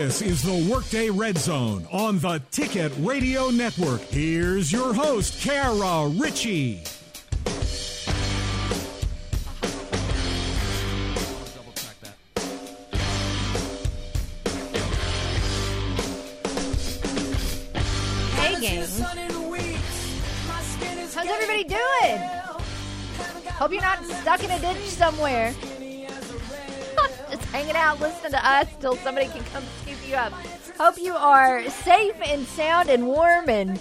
This is the Workday Red Zone on the Ticket Radio Network. Here's your host, Kara Ritchie. How's everybody doing? Hope you're not stuck in a ditch somewhere. Just hanging out, listening to us till somebody can come scoop you up. Hope you are safe and sound and warm and,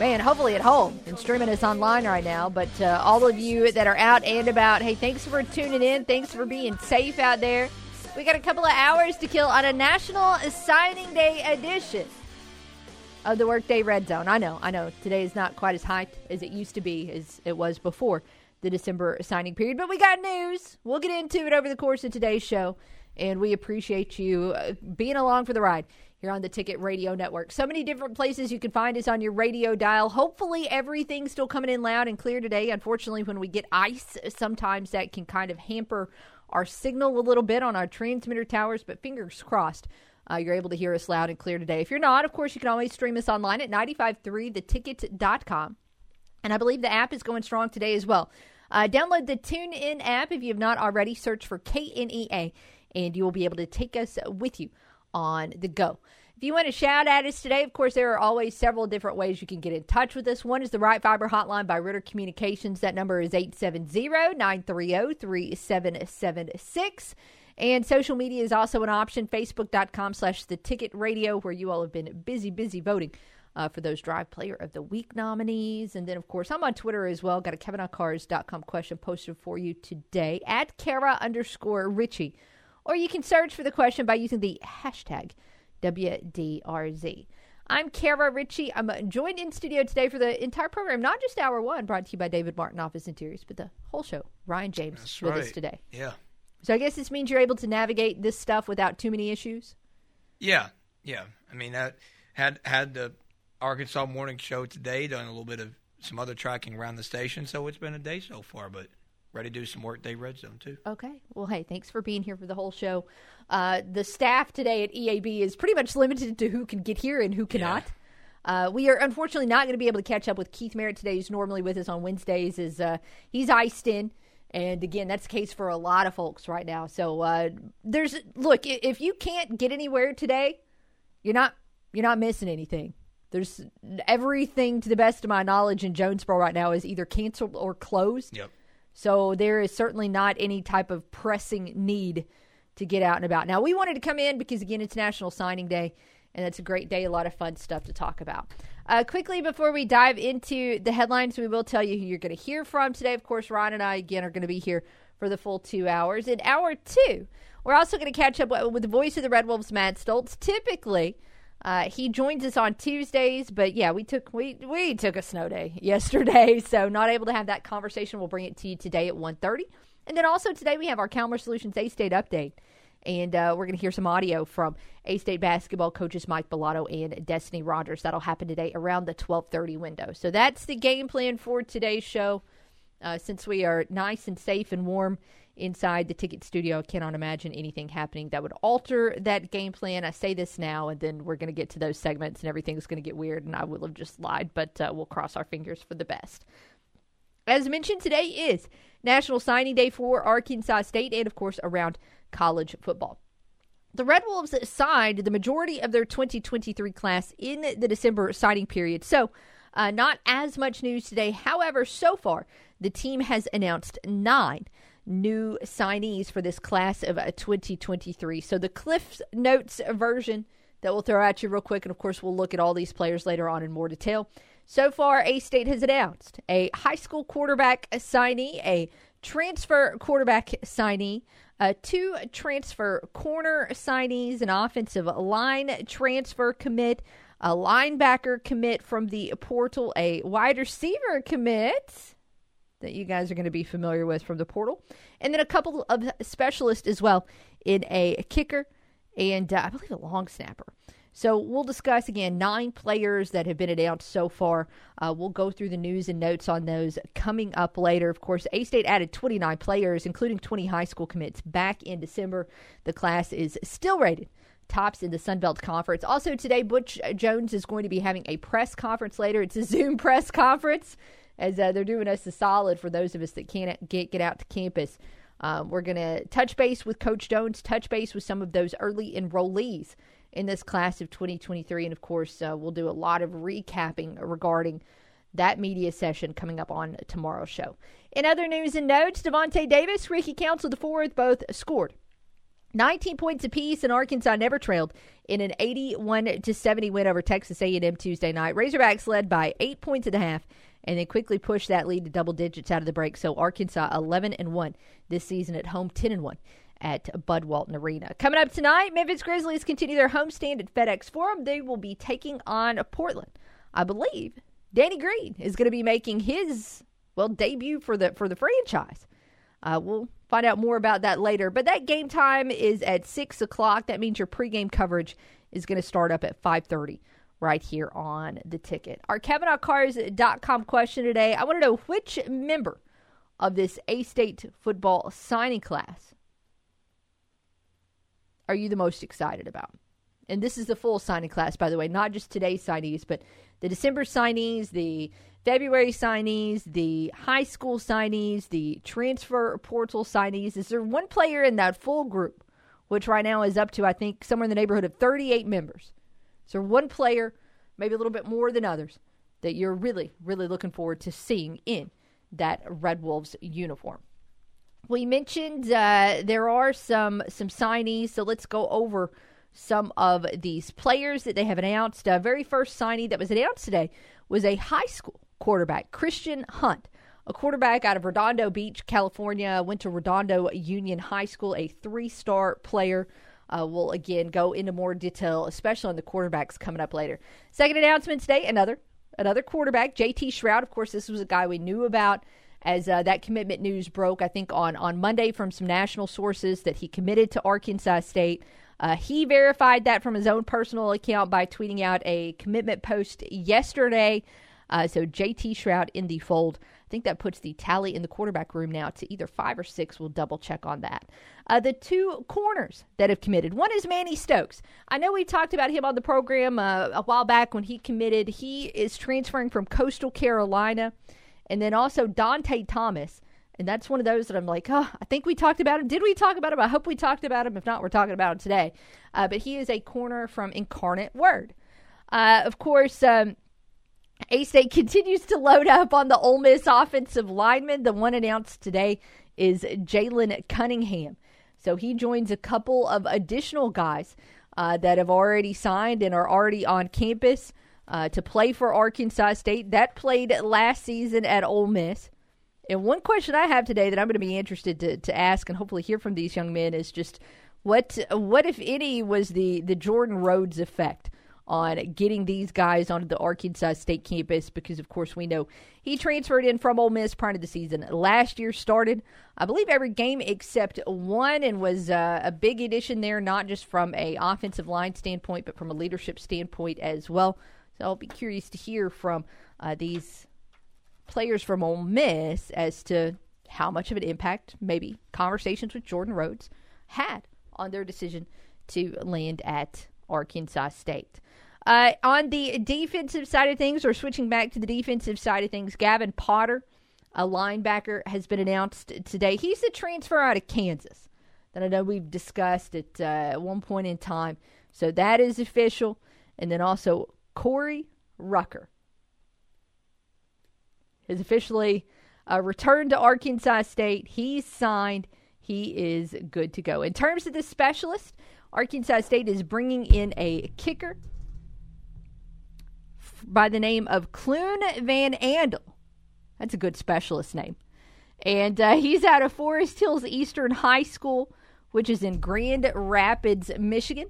man, hopefully at home and streaming us online right now. But all of you that are out and about, hey, thanks for tuning in. Thanks for being safe out there. We got a couple of hours to kill on a National Signing Day edition of the Workday Red Zone. I know. Today is not quite as hyped as it used to be, as it was before the December signing period. But we got news. We'll get into it over the course of today's show. And we appreciate you being along for the ride here on the Ticket Radio Network. So many different places you can find us on your radio dial. Hopefully everything's still coming in loud and clear today. Unfortunately, when we get ice, sometimes that can kind of hamper our signal a little bit on our transmitter towers. But fingers crossed, you're able to hear us loud and clear today. If you're not, of course, you can always stream us online at 953theticket.com. And I believe the app is going strong today as well. Download the TuneIn app if you have not already. Search for KNEA, and you will be able to take us with you on the go. If you want to shout at us today, of course, there are always several different ways you can get in touch with us. One is the Right Fiber Hotline by Ritter Communications. That number is 870-930-3776. And social media is also an option, facebook.com/theticket radio, where you all have been busy voting for those Drive Player of the Week nominees. And then, of course, I'm on Twitter as well. Got a KevinOnCars.com question posted for you today at Kara_Ritchie. Or you can search for the question by using the hashtag WDRZ. I'm Kara Ritchie. I'm joined in studio today for the entire program, not just Hour 1, brought to you by David Martin Office Interiors, but the whole show. Ryan James us today. Yeah. So I guess this means you're able to navigate this stuff without too many issues? Yeah. I mean, I had the Arkansas morning show today, done a little bit of some other tracking around the station, so it's been a day so far, but ready to do some Workday Red Zone, too. Okay. Well, hey, thanks for being here for the whole show. The staff today at EAB is pretty much limited to who can get here and who cannot. Yeah. We are unfortunately not going to be able to catch up with Keith Merritt today, who's normally with us on Wednesdays. He's iced in. And, again, that's the case for a lot of folks right now. So, look, if you can't get anywhere today, you're not missing anything. There's everything, to the best of my knowledge, in Jonesboro right now is either canceled or closed. Yep. So there is certainly not any type of pressing need to get out and about. Now, we wanted to come in because, again, it's National Signing Day, and it's a great day, a lot of fun stuff to talk about. Quickly, before we dive into the headlines, we will tell you who you're going to hear from today. Of course, Ron and I, again, are going to be here for the full 2 hours. In Hour 2, we're also going to catch up with the voice of the Red Wolves, Matt Stoltz. Typically, he joins us on Tuesdays, but, yeah, we took a snow day yesterday, so not able to have that conversation. We'll bring it to you today at 1:30. And then also today we have our Calmer Solutions A-State Update. And we're going to hear some audio from A-State basketball coaches Mike Bilotto and Destiny Rogers. That'll happen today around the 12:30 window. So that's the game plan for today's show. Since we are nice and safe and warm inside the ticket studio, I cannot imagine anything happening that would alter that game plan. I say this now, and then we're going to get to those segments, and everything's going to get weird, and I will have just lied, but we'll cross our fingers for the best. As mentioned, today is National Signing Day for Arkansas State and, of course, around college football. The Red Wolves signed the majority of their 2023 class in the December signing period, so not as much news today. However, so far, the team has announced 9 new signees for this class of 2023. So the Cliff Notes version that we'll throw at you real quick, and of course we'll look at all these players later on in more detail. So far, A-State has announced a high school quarterback signee, a transfer quarterback signee, 2 transfer corner signees, an offensive line transfer commit, a linebacker commit from the portal, a wide receiver commit that you guys are going to be familiar with from the portal, and then a couple of specialists as well in a kicker and I believe a long snapper. So we'll discuss, again, 9 players that have been announced so far. We'll go through the news and notes on those coming up later. Of course, A-State added 29 players, including 20 high school commits back in December. The class is still rated tops in the Sun Belt Conference. Also today, Butch Jones is going to be having a press conference later. It's a Zoom press conference, as they're doing us a solid for those of us that can't get out to campus. We're going to touch base with Coach Jones, touch base with some of those early enrollees in this class of 2023. And, of course, we'll do a lot of recapping regarding that media session coming up on tomorrow's show. In other news and notes, Devontae Davis, Ricky Council, IV both scored 19 points apiece, and Arkansas never trailed in an 81-70 win over Texas A&M Tuesday night. Razorbacks led by 8 points and a half, and then quickly pushed that lead to double digits out of the break. So Arkansas 11-1 this season at home, 10-1 at Bud Walton Arena. Coming up tonight, Memphis Grizzlies continue their homestand at FedEx Forum. They will be taking on Portland. I believe Danny Green is going to be making his debut for the franchise. We'll find out more about that later. But that game time is at 6 o'clock. That means your pregame coverage is going to start up at 5:30 right here on the ticket. Our KavanaughCars.com question today, I want to know which member of this A-State football signing class are you the most excited about? And this is the full signing class, by the way, not just today's signees, but the December signees, the February signees, the high school signees, the transfer portal signees. Is there one player in that full group, which right now is up to, I think, somewhere in the neighborhood of 38 members? Is there one player, maybe a little bit more than others, that you're really, really looking forward to seeing in that Red Wolves uniform? We mentioned there are some signees, so let's go over some of these players that they have announced. Very first signee that was announced today was a high school quarterback, Christian Hunt, a quarterback out of Redondo Beach, California, went to Redondo Union High School, a 3-star player. We'll, again, go into more detail, especially on the quarterbacks coming up later. Second announcement today, another quarterback, J.T. Shrout. Of course, this was a guy we knew about as that commitment news broke, I think, on Monday from some national sources that he committed to Arkansas State. He verified that from his own personal account by tweeting out a commitment post yesterday. So J.T. Shrout in the fold. I think that puts the tally in the quarterback room now to either 5 or 6. We'll double check on that. The two corners that have committed. One is Manny Stokes. I know we talked about him on the program a while back when he committed. He is transferring from Coastal Carolina. And then also Dante Thomas. And that's one of those that I'm like, oh, I think we talked about him. Did we talk about him? I hope we talked about him. If not, we're talking about him today. But he is a corner from Incarnate Word. Of course, A-State continues to load up on the Ole Miss offensive lineman. The one announced today is Jaylen Cunningham. So he joins a couple of additional guys that have already signed and are already on campus to play for Arkansas State. That played last season at Ole Miss. And one question I have today that I'm going to be interested to ask and hopefully hear from these young men is just what if any, was the Jordan Rhodes effect on getting these guys onto the Arkansas State campus, because, of course, we know he transferred in from Ole Miss prior to the season. Last year started, I believe, every game except one, and was a big addition there, not just from a offensive line standpoint, but from a leadership standpoint as well. So I'll be curious to hear from these players from Ole Miss as to how much of an impact maybe conversations with Jordan Rhodes had on their decision to land at Arkansas State. On the defensive side of things, or switching back to the defensive side of things, Gavin Potter, a linebacker, has been announced today. He's the transfer out of Kansas that I know we've discussed at one point in time. So that is official. And then also Corey Rucker has officially returned to Arkansas State. He's signed. He is good to go. In terms of the specialist, Arkansas State is bringing in a kicker by the name of Clune Van Andel. That's a good specialist name. And he's out of Forest Hills Eastern High School, which is in Grand Rapids, Michigan.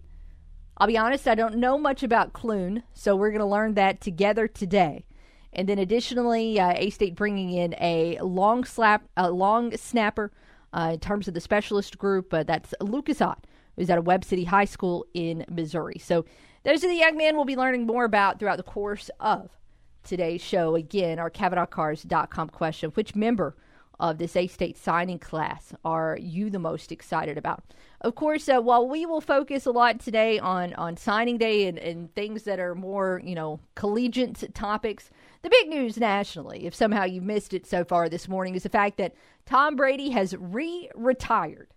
I'll be honest, I don't know much about Clune, so we're going to learn that together today. And then additionally, A-State bringing in a long snapper in terms of the specialist group. That's Lucas Ott, who's at a Webb City High School in Missouri. So those are the young men we'll be learning more about throughout the course of today's show. Again, our KavanaughCars.com question, which member of this A-State signing class are you the most excited about? Of course, while we will focus a lot today on signing day and things that are more, collegiate topics, the big news nationally, if somehow you missed it so far this morning, is the fact that Tom Brady has re-retired.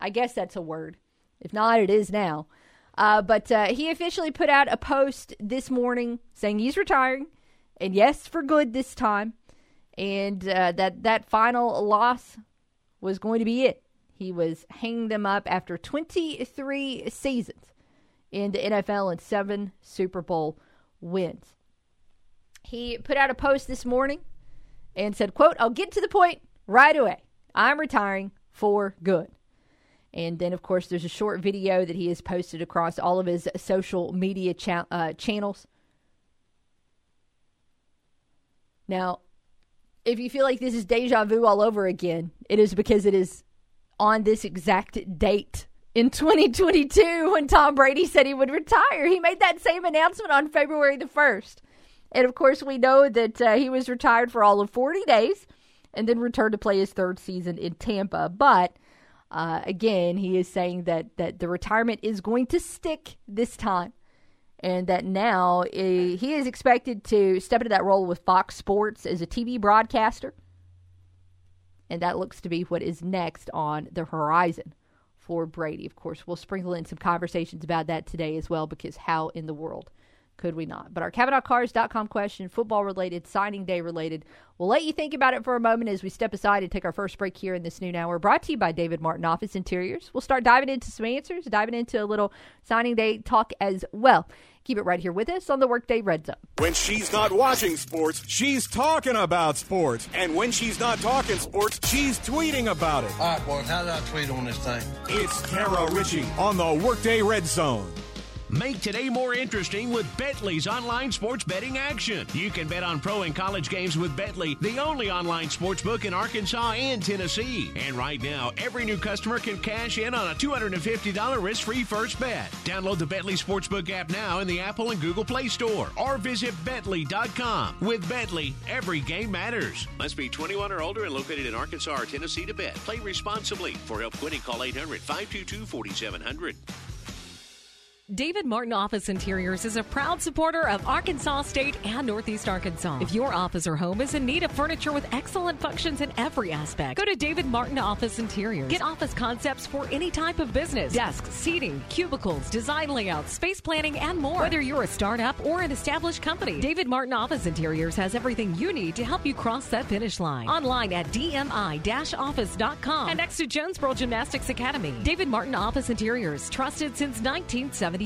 I guess that's a word. If not, it is now. But he officially put out a post this morning saying he's retiring, and yes, for good this time, and that final loss was going to be it. He was hanging them up after 23 seasons in the NFL and 7 Super Bowl wins. He put out a post this morning and said, quote, "I'll get to the point right away. I'm retiring for good." And then, of course, there's a short video that he has posted across all of his social media channels. Now, if you feel like this is deja vu all over again, it is because it is on this exact date in 2022 when Tom Brady said he would retire. He made that same announcement on February the 1st. And, of course, we know that he was retired for all of 40 days and then returned to play his third season in Tampa. But again, he is saying that the retirement is going to stick this time, and that now he is expected to step into that role with Fox Sports as a TV broadcaster, and that looks to be what is next on the horizon for Brady. Of course, we'll sprinkle in some conversations about that today as well, because how in the world could we not? But our CavanaughCars.com question, football-related, signing day-related, we'll let you think about it for a moment as we step aside and take our first break here in this noon hour. Brought to you by David Martin Office Interiors. We'll start diving into some answers, diving into a little signing day talk as well. Keep it right here with us on the Workday Red Zone. When she's not watching sports, she's talking about sports. And when she's not talking sports, she's tweeting about it. All right, boys, how did I tweet on this thing? It's Kara Ritchie on the Workday Red Zone. Make today more interesting with Betley's online sports betting action. You can bet on pro and college games with Betley, the only online sports book in Arkansas and Tennessee. And right now, every new customer can cash in on a $250 risk-free first bet. Download the Betley Sportsbook app now in the Apple and Google Play Store or visit Betley.com. With Betley, every game matters. Must be 21 or older and located in Arkansas or Tennessee to bet. Play responsibly. For help quitting, call 800-522-4700. David Martin Office Interiors is a proud supporter of Arkansas State and Northeast Arkansas. If your office or home is in need of furniture with excellent functions in every aspect, go to David Martin Office Interiors. Get office concepts for any type of business: desks, seating, cubicles, design layouts, space planning, and more. Whether you're a startup or an established company, David Martin Office Interiors has everything you need to help you cross that finish line. Online at dmi-office.com and next to Jonesboro Gymnastics Academy. David Martin Office Interiors, trusted since 1970.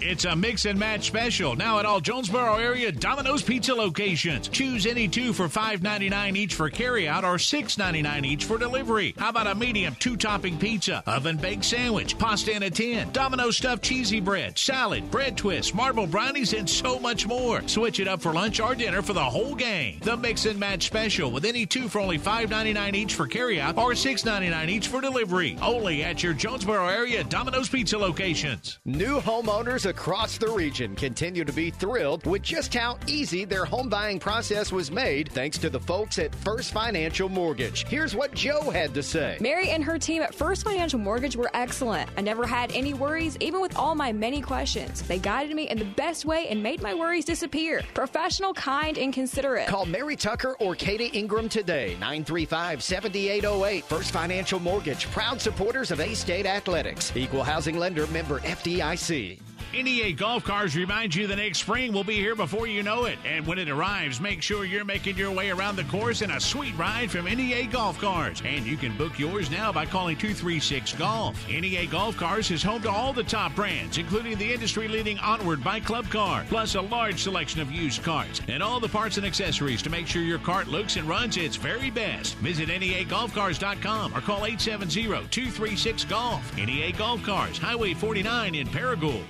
It's a mix and match special now at all Jonesboro area Domino's Pizza locations. Choose any two for $5.99 each for carryout or $6.99 each for delivery. How about a medium 2-topping pizza, oven baked sandwich, pasta in a tin, Domino's stuffed cheesy bread, salad, bread twists, marble brownies, and so much more. Switch it up for lunch or dinner for the whole gang. The mix and match special with any two for only $5.99 each for carryout or $6.99 each for delivery. Only at your Jonesboro area Domino's Pizza locations. New homeowners across the region continue to be thrilled with just how easy their home buying process was made thanks to the folks at First Financial Mortgage. Here's what Joe had to say. Mary and her team at First Financial Mortgage were excellent. I never had any worries, even with all my many questions. They guided me in the best way and made my worries disappear. Professional, kind, and considerate. Call Mary Tucker or Katie Ingram today, 935-7808. First Financial Mortgage, proud supporters of A-State Athletics. Equal housing lender, member FDIC. NEA Golf Cars reminds you the next spring will be here before you know it. And when it arrives, make sure you're making your way around the course in a sweet ride from NEA Golf Cars. And you can book yours now by calling 236-GOLF. NEA Golf Cars is home to all the top brands, including the industry-leading Onward by Club Car, plus a large selection of used carts and all the parts and accessories to make sure your cart looks and runs its very best. Visit NEAGolfCars.com or call 870-236-GOLF. NEA Golf Cars, Highway 49 in Paragould.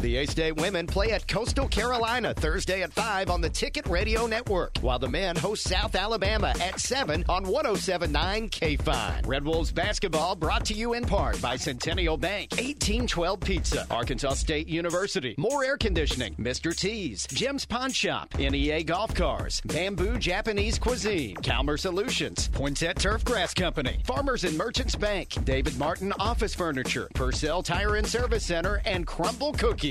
The A-State women play at Coastal Carolina Thursday at 5 on the Ticket Radio Network, while the men host South Alabama at 7 on 107.9 KFIN. Red Wolves basketball brought to you in part by Centennial Bank, 1812 Pizza, Arkansas State University, Moore Air Conditioning, Mr. T's, Jim's Pawn Shop, NEA Golf Cars, Bamboo Japanese Cuisine, Calmer Solutions, Poinsett Turf Grass Company, Farmers and Merchants Bank, David Martin Office Furniture, Purcell Tire and Service Center, and Crumble Cookies.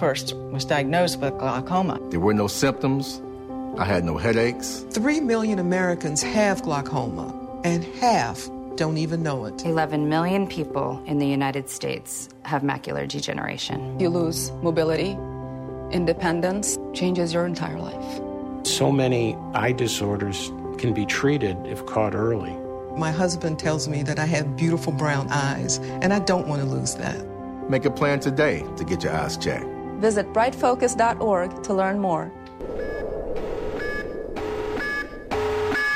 first was diagnosed with glaucoma. There were no symptoms. I had no headaches. 3 million Americans have glaucoma, and half don't even know it. 11 million people in the United States have macular degeneration. You lose mobility. Independence changes your entire life. So many eye disorders can be treated if caught early. My husband tells me that I have beautiful brown eyes, and I don't want to lose that. Make a plan today to get your eyes checked. Visit brightfocus.org to learn more.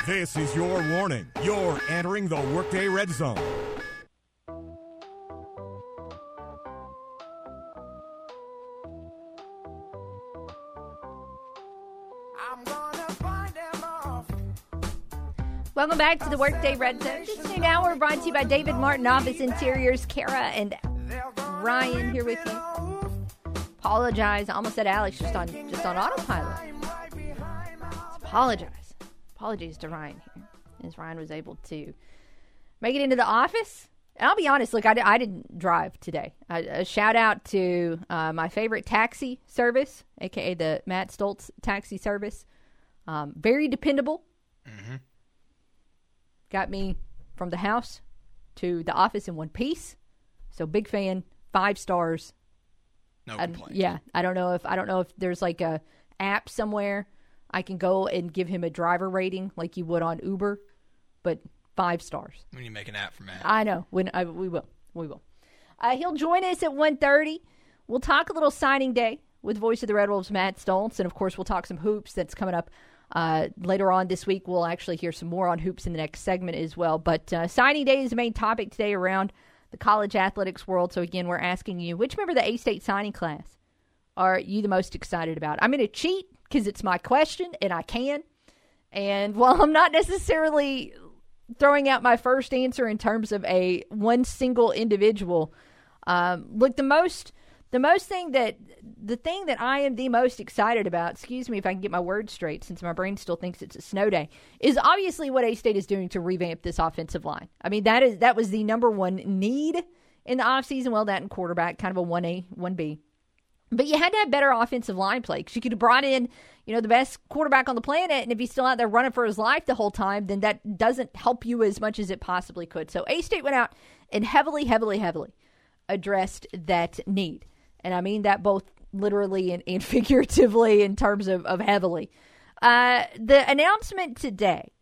This is your warning. You're entering the Workday Red Zone. Welcome back to the Workday Red Zone. This new hour brought to you by David Martin Office Interiors, Kara and Ryan here with you. Apologize. I almost said Alex, just on autopilot. Apologize. Apologies to Ryan here, as Ryan was able to make it into the office. And I'll be honest, look, I didn't drive today. A shout out to my favorite taxi service, a.k.a. the Matt Stoltz taxi service. Very dependable. Mm-hmm. Got me from the house to the office in one piece. So big fan, 5 stars. No complaints. Yeah, I don't know if there's like a app somewhere I can go and give him a driver rating like you would on Uber, but 5 stars. We need to make an app for Matt. I know. We will. He'll join us at 1:30. We'll talk a little signing day with Voice of the Red Wolves, Matt Stoltz, and of course we'll talk some hoops that's coming up. Later on this week, we'll actually hear some more on hoops in the next segment as well. But signing day is the main topic today around the college athletics world. So, again, we're asking you, which member of the A-State signing class are you the most excited about? I'm going to cheat because it's my question, and I can. And while I'm not necessarily throwing out my first answer in terms of a one single individual, look, the thing that I am the most excited about, excuse me if I can get my words straight since my brain still thinks it's a snow day, is obviously what A-State is doing to revamp this offensive line. I mean, that was the number one need in the offseason. Well, that and quarterback, kind of a 1A, 1B. But you had to have better offensive line play because you could have brought in, the best quarterback on the planet, and if he's still out there running for his life the whole time, then that doesn't help you as much as it possibly could. So A-State went out and heavily addressed that need. And I mean that both literally and figuratively in terms of heavily. The announcement today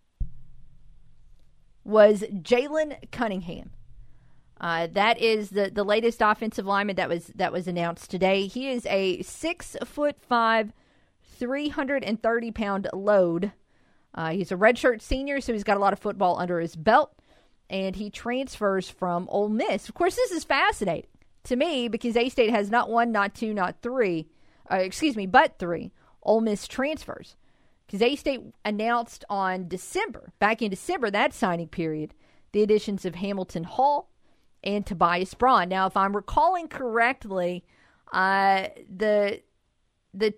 was Jaylen Cunningham. That is the latest offensive lineman that was announced today. He is a 6'5", 330-pound load. He's a redshirt senior, so he's got a lot of football under his belt. And he transfers from Ole Miss. Of course, this is fascinating to me, because A-State has not one, not two, not three, but three Ole Miss transfers. Because A-State announced back in December, that signing period, the additions of Hamilton Hall and Tobias Braun. Now, if I'm recalling correctly, the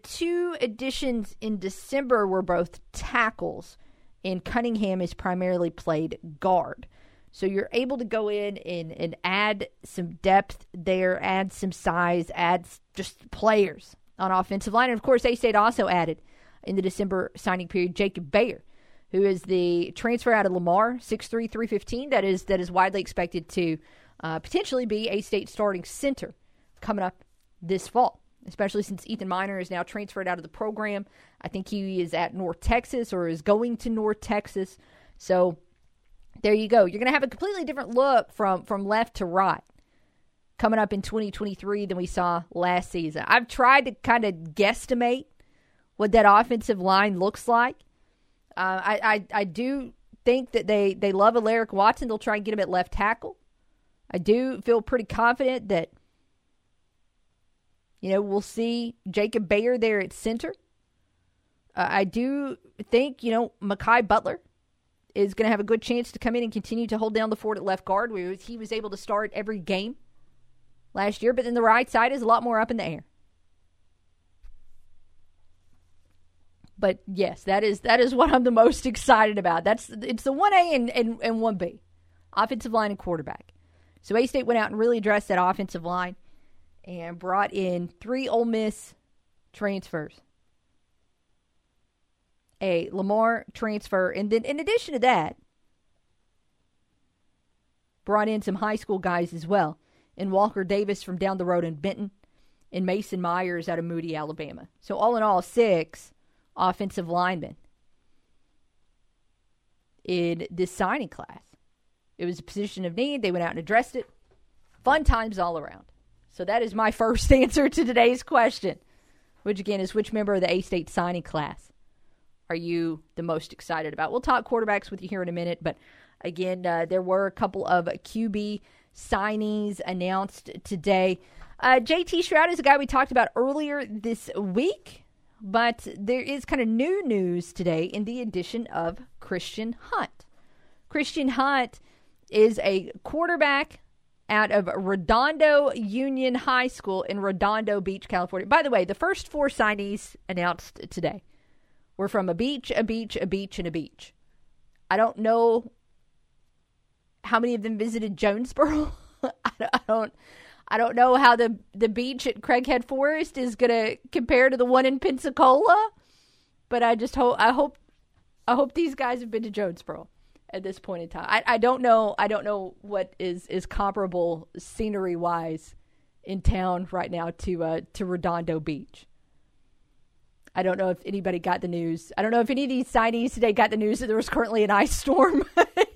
two additions in December were both tackles, and Cunningham has primarily played guard. So you're able to go in and add some depth there, add some size, add just players on offensive line. And, of course, A-State also added in the December signing period Jacob Bayer, who is the transfer out of Lamar, 6'3", 315. That is widely expected to potentially be A-State starting center coming up this fall. especially since Ethan Minor is now transferred out of the program. I think he is at North Texas or is going to North Texas. So there you go. You're going to have a completely different look from left to right coming up in 2023 than we saw last season. I've tried to kind of guesstimate what that offensive line looks like. I do think that they love Alaric Watson. They'll try and get him at left tackle. I do feel pretty confident that, you know, we'll see Jacob Bayer there at center. I do think, you know, Mekhi Butler is going to have a good chance to come in and continue to hold down the fort at left guard, where he was able to start every game last year. But then the right side is a lot more up in the air. But yes, that is what I'm the most excited about. It's the 1A and 1B, offensive line and quarterback. So A-State went out and really addressed that offensive line and brought in 3 Ole Miss transfers. A Lamar transfer. And then in addition to that, brought in some high school guys as well. And Walker Davis from down the road in Benton. And Mason Myers out of Moody, Alabama. So all in all, 6 offensive linemen in this signing class. It was a position of need. They went out and addressed it. Fun times all around. So that is my first answer to today's question, which again is, which member of the A-State signing class are you the most excited about? We'll talk quarterbacks with you here in a minute, but again, there were a couple of QB signees announced today. J.T. Shrout is a guy we talked about earlier this week, but there is kind of new news today in the addition of Christian Hunt. Christian Hunt is a quarterback out of Redondo Union High School in Redondo Beach, California. By the way, the first 4 signees announced today were from a beach. I don't know how many of them visited Jonesboro. I don't know how the beach at Craighead Forest is going to compare to the one in Pensacola, but I hope these guys have been to Jonesboro at this point in time. I don't know what is comparable scenery wise in town right now to Redondo Beach. I don't know if anybody got the news. I don't know if any of these signees today got the news that there was currently an ice storm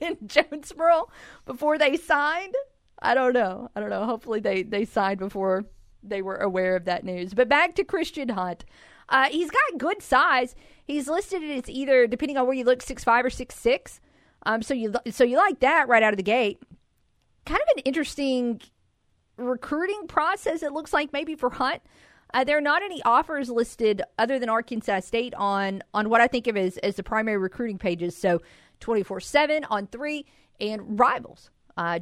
in Jonesboro before they signed. I don't know. Hopefully they signed before they were aware of that news. But back to Christian Hunt. He's got good size. He's listed as either, depending on where you look, 6'5" or 6'6". So you like that right out of the gate. Kind of an interesting recruiting process, it looks like, maybe for Hunt. There are not any offers listed other than Arkansas State on what I think of as the primary recruiting pages. So 24/7, On3, and Rivals.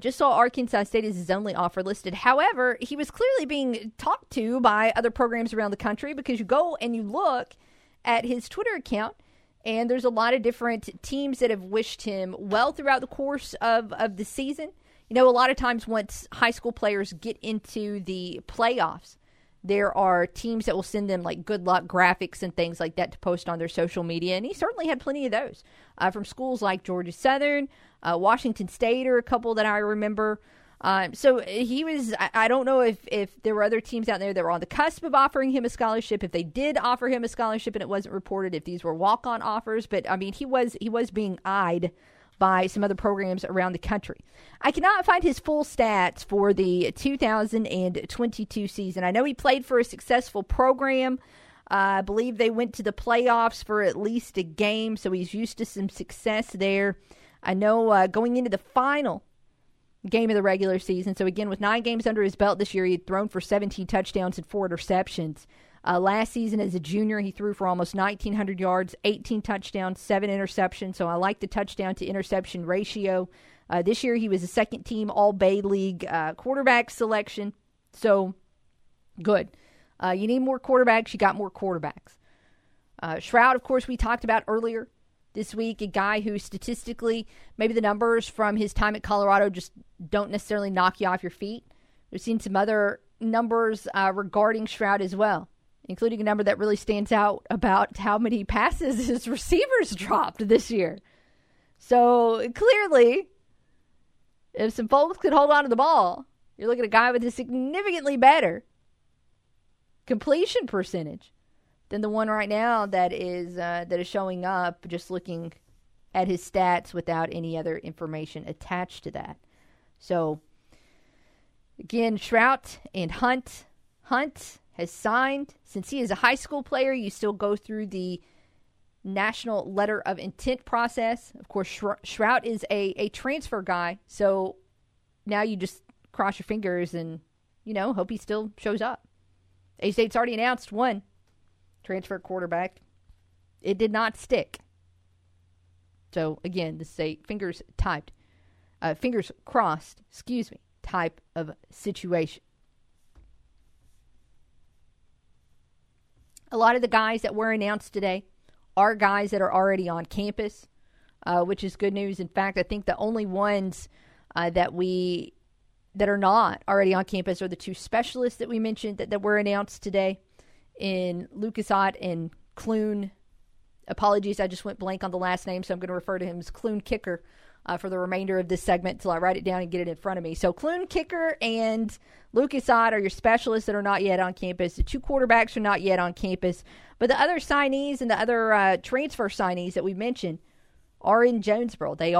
Just saw Arkansas State as his only offer listed. However, he was clearly being talked to by other programs around the country, because you go and you look at his Twitter account, and there's a lot of different teams that have wished him well throughout the course of the season. You know, a lot of times once high school players get into the playoffs, there are teams that will send them, like, good luck graphics and things like that to post on their social media. And he certainly had plenty of those from schools like Georgia Southern, Washington State are a couple that I remember. So he was, I don't know if there were other teams out there that were on the cusp of offering him a scholarship, if they did offer him a scholarship and it wasn't reported, if these were walk-on offers. But, I mean, he was being eyed by some other programs around the country. I cannot find his full stats for the 2022 season. I know he played for a successful program. I believe they went to the playoffs for at least a game, so he's used to some success there. I know going into the final game of the regular season. So again, with 9 games under his belt this year, he had thrown for 17 touchdowns and 4 interceptions. Last season as a junior, he threw for almost 1,900 yards, 18 touchdowns, 7 interceptions. So I like the touchdown to interception ratio. This year, he was a second team All-Bay League quarterback selection. So good. You need more quarterbacks. You got more quarterbacks. Shroud, of course, we talked about earlier this week, a guy who statistically, maybe the numbers from his time at Colorado just don't necessarily knock you off your feet. We've seen some other numbers regarding Shroud as well, including a number that really stands out about how many passes his receivers dropped this year. So clearly, if some folks could hold on to the ball, you're looking at a guy with a significantly better completion percentage than the one right now that is showing up just looking at his stats without any other information attached to that. So, again, Shrout and Hunt. Hunt has signed. Since he is a high school player, you still go through the national letter of intent process. Of course, Shrout is a transfer guy, so now you just cross your fingers and, you know, hope he still shows up. A-State's already announced one transfer quarterback. It did not stick. So, again, this is a fingers crossed type of situation. A lot of the guys that were announced today are guys that are already on campus, which is good news. In fact, I think the only ones that are not already on campus are the two specialists that we mentioned that were announced today in Lucas Ott and Clune. Apologies, I just went blank on the last name, so I'm going to refer to him as Clune Kicker for the remainder of this segment until I write it down and get it in front of me. So Clune Kicker and Lucas Ott are your specialists that are not yet on campus. The two quarterbacks are not yet on campus. But the other signees and the other transfer signees that we mentioned are in Jonesboro. They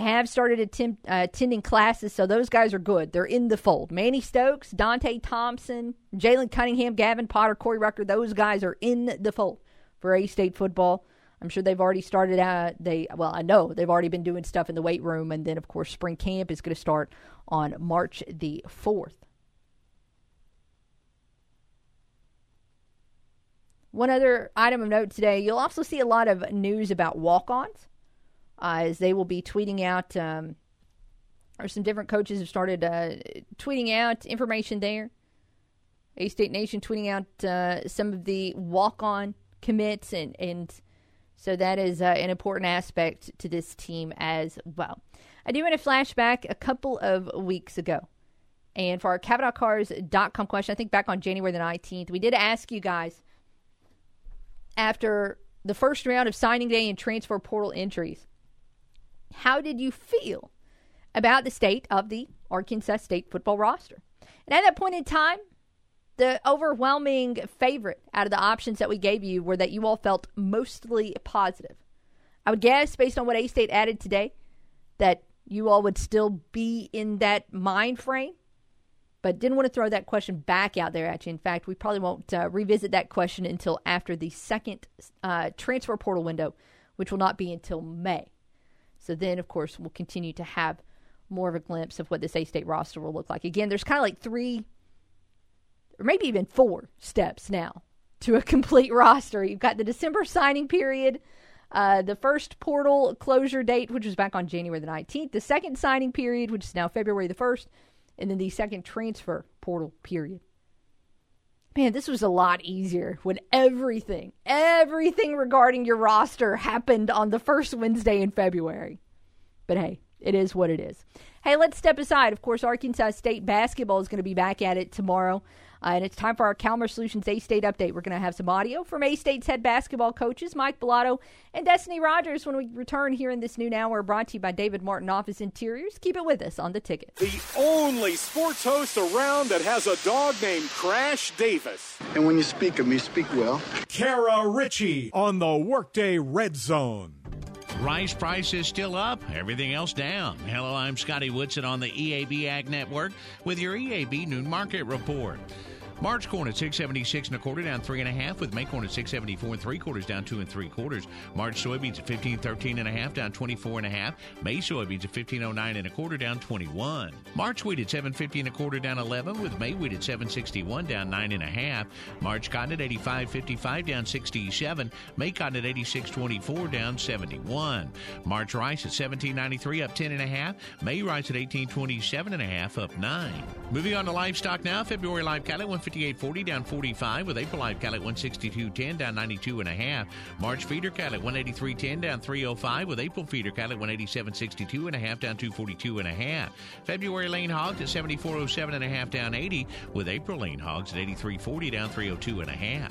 have started attending classes, so those guys are good. They're in the fold. Manny Stokes, Dante Thompson, Jaylen Cunningham, Gavin Potter, Corey Rucker, those guys are in the fold for A-State football. I'm sure they've already started out. I know they've already been doing stuff in the weight room, and then, of course, spring camp is going to start on March the 4th. One other item of note today, you'll also see a lot of news about walk-ons, as they will be tweeting out, or some different coaches have started tweeting out information there. A-State Nation tweeting out some of the walk-on commits, and so that is an important aspect to this team as well. I do want to flash back a couple of weeks ago, and for our CavanaughCars.com question, I think back on January the 19th, we did ask you guys, after the first round of signing day and transfer portal entries, how did you feel about the state of the Arkansas State football roster? And at that point in time, the overwhelming favorite out of the options that we gave you were that you all felt mostly positive. I would guess, based on what A-State added today, that you all would still be in that mind frame, but didn't want to throw that question back out there at you. In fact, we probably won't revisit that question until after the second transfer portal window, which will not be until May. So then, of course, we'll continue to have more of a glimpse of what this A-State roster will look like. Again, there's kind of like three, or maybe even four steps now to a complete roster. You've got the December signing period, the first portal closure date, which was back on January the 19th, the second signing period, which is now February the 1st, and then the second transfer portal period. Man, this was a lot easier when everything regarding your roster happened on the first Wednesday in February. But hey, it is what it is. Hey, let's step aside. Of course, Arkansas State basketball is going to be back at it tomorrow. And it's time for our Calmer Solutions A-State update. We're going to have some audio from A-State's head basketball coaches, Mike Bilotto and Destiny Rogers, when we return here in this noon hour, brought to you by David Martin Office Interiors. Keep it with us on The Ticket. The only sports host around that has a dog named Crash Davis. And when you speak of me, speak well. Kara Ritchie on the Workday Red Zone. Rice price is still up, everything else down. Hello, I'm Scotty Woodson on the EAB Ag Network with your EAB Noon Market Report. March corn at 676 and a quarter, down 3 1/2, with May corn at 674 and 3/4, down 2 3/4. March soybeans at 1513 and a half, down 24 1/2. May soybeans at 1509 and a quarter, down 21. March wheat at 750 and a quarter, down 11, with May wheat at 761, down 9 1/2. March cotton at 85.55, down 67. May cotton at 86.24, down 71. March rice at 1793, up 10 1/2. May rice at 1827 and a half, up 9. Moving on to livestock now. February live cattle 58.40, down 45, with April live cattle at 162.10, down 92 1/2. March feeder cattle at 183.10, down 305, with April feeder cattle at 187.62 1/2, down 242 1/2. February lane hogs at 74.07 1/2, down 80, with April lane hogs at 83.40, down 302 1/2.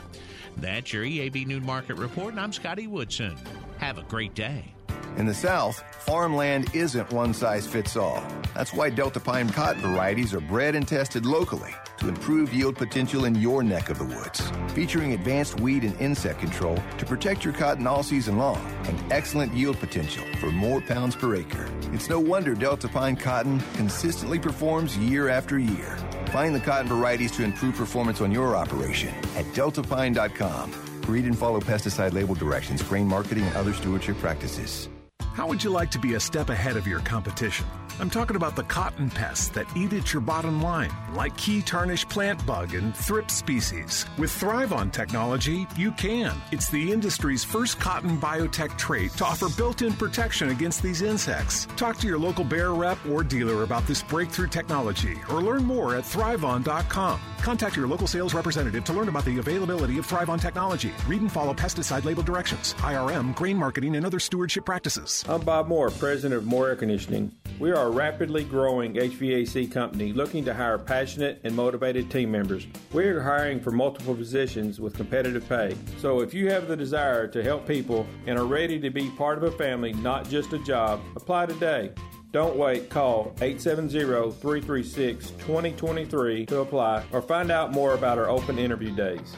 That's your EAB Noon Market Report, and I'm Scotty Woodson. Have a great day. In the South, farmland isn't one size fits all. That's why Delta Pine cotton varieties are bred and tested locally to improve yield potential in your neck of the woods. Featuring advanced weed and insect control to protect your cotton all season long and excellent yield potential for more pounds per acre. It's no wonder Delta Pine cotton consistently performs year after year. Find the cotton varieties to improve performance on your operation at deltapine.com. Read and follow pesticide label directions, grain marketing, and other stewardship practices. How would you like to be a step ahead of your competition? I'm talking about the cotton pests that eat at your bottom line, like key tarnish plant bug and thrip species. With ThriveOn technology, you can. It's the industry's first cotton biotech trait to offer built-in protection against these insects. Talk to your local Bayer rep or dealer about this breakthrough technology or learn more at thriveon.com. Contact your local sales representative to learn about the availability of ThriveOn technology. Read and follow pesticide label directions, IRM, grain marketing, and other stewardship practices. I'm Bob Moore, president of Moore Air Conditioning. We are a rapidly growing HVAC company looking to hire passionate and motivated team members. We are hiring for multiple positions with competitive pay. So if you have the desire to help people and are ready to be part of a family, not just a job, apply today. Don't wait. Call 870-336-2023 to apply or find out more about our open interview days.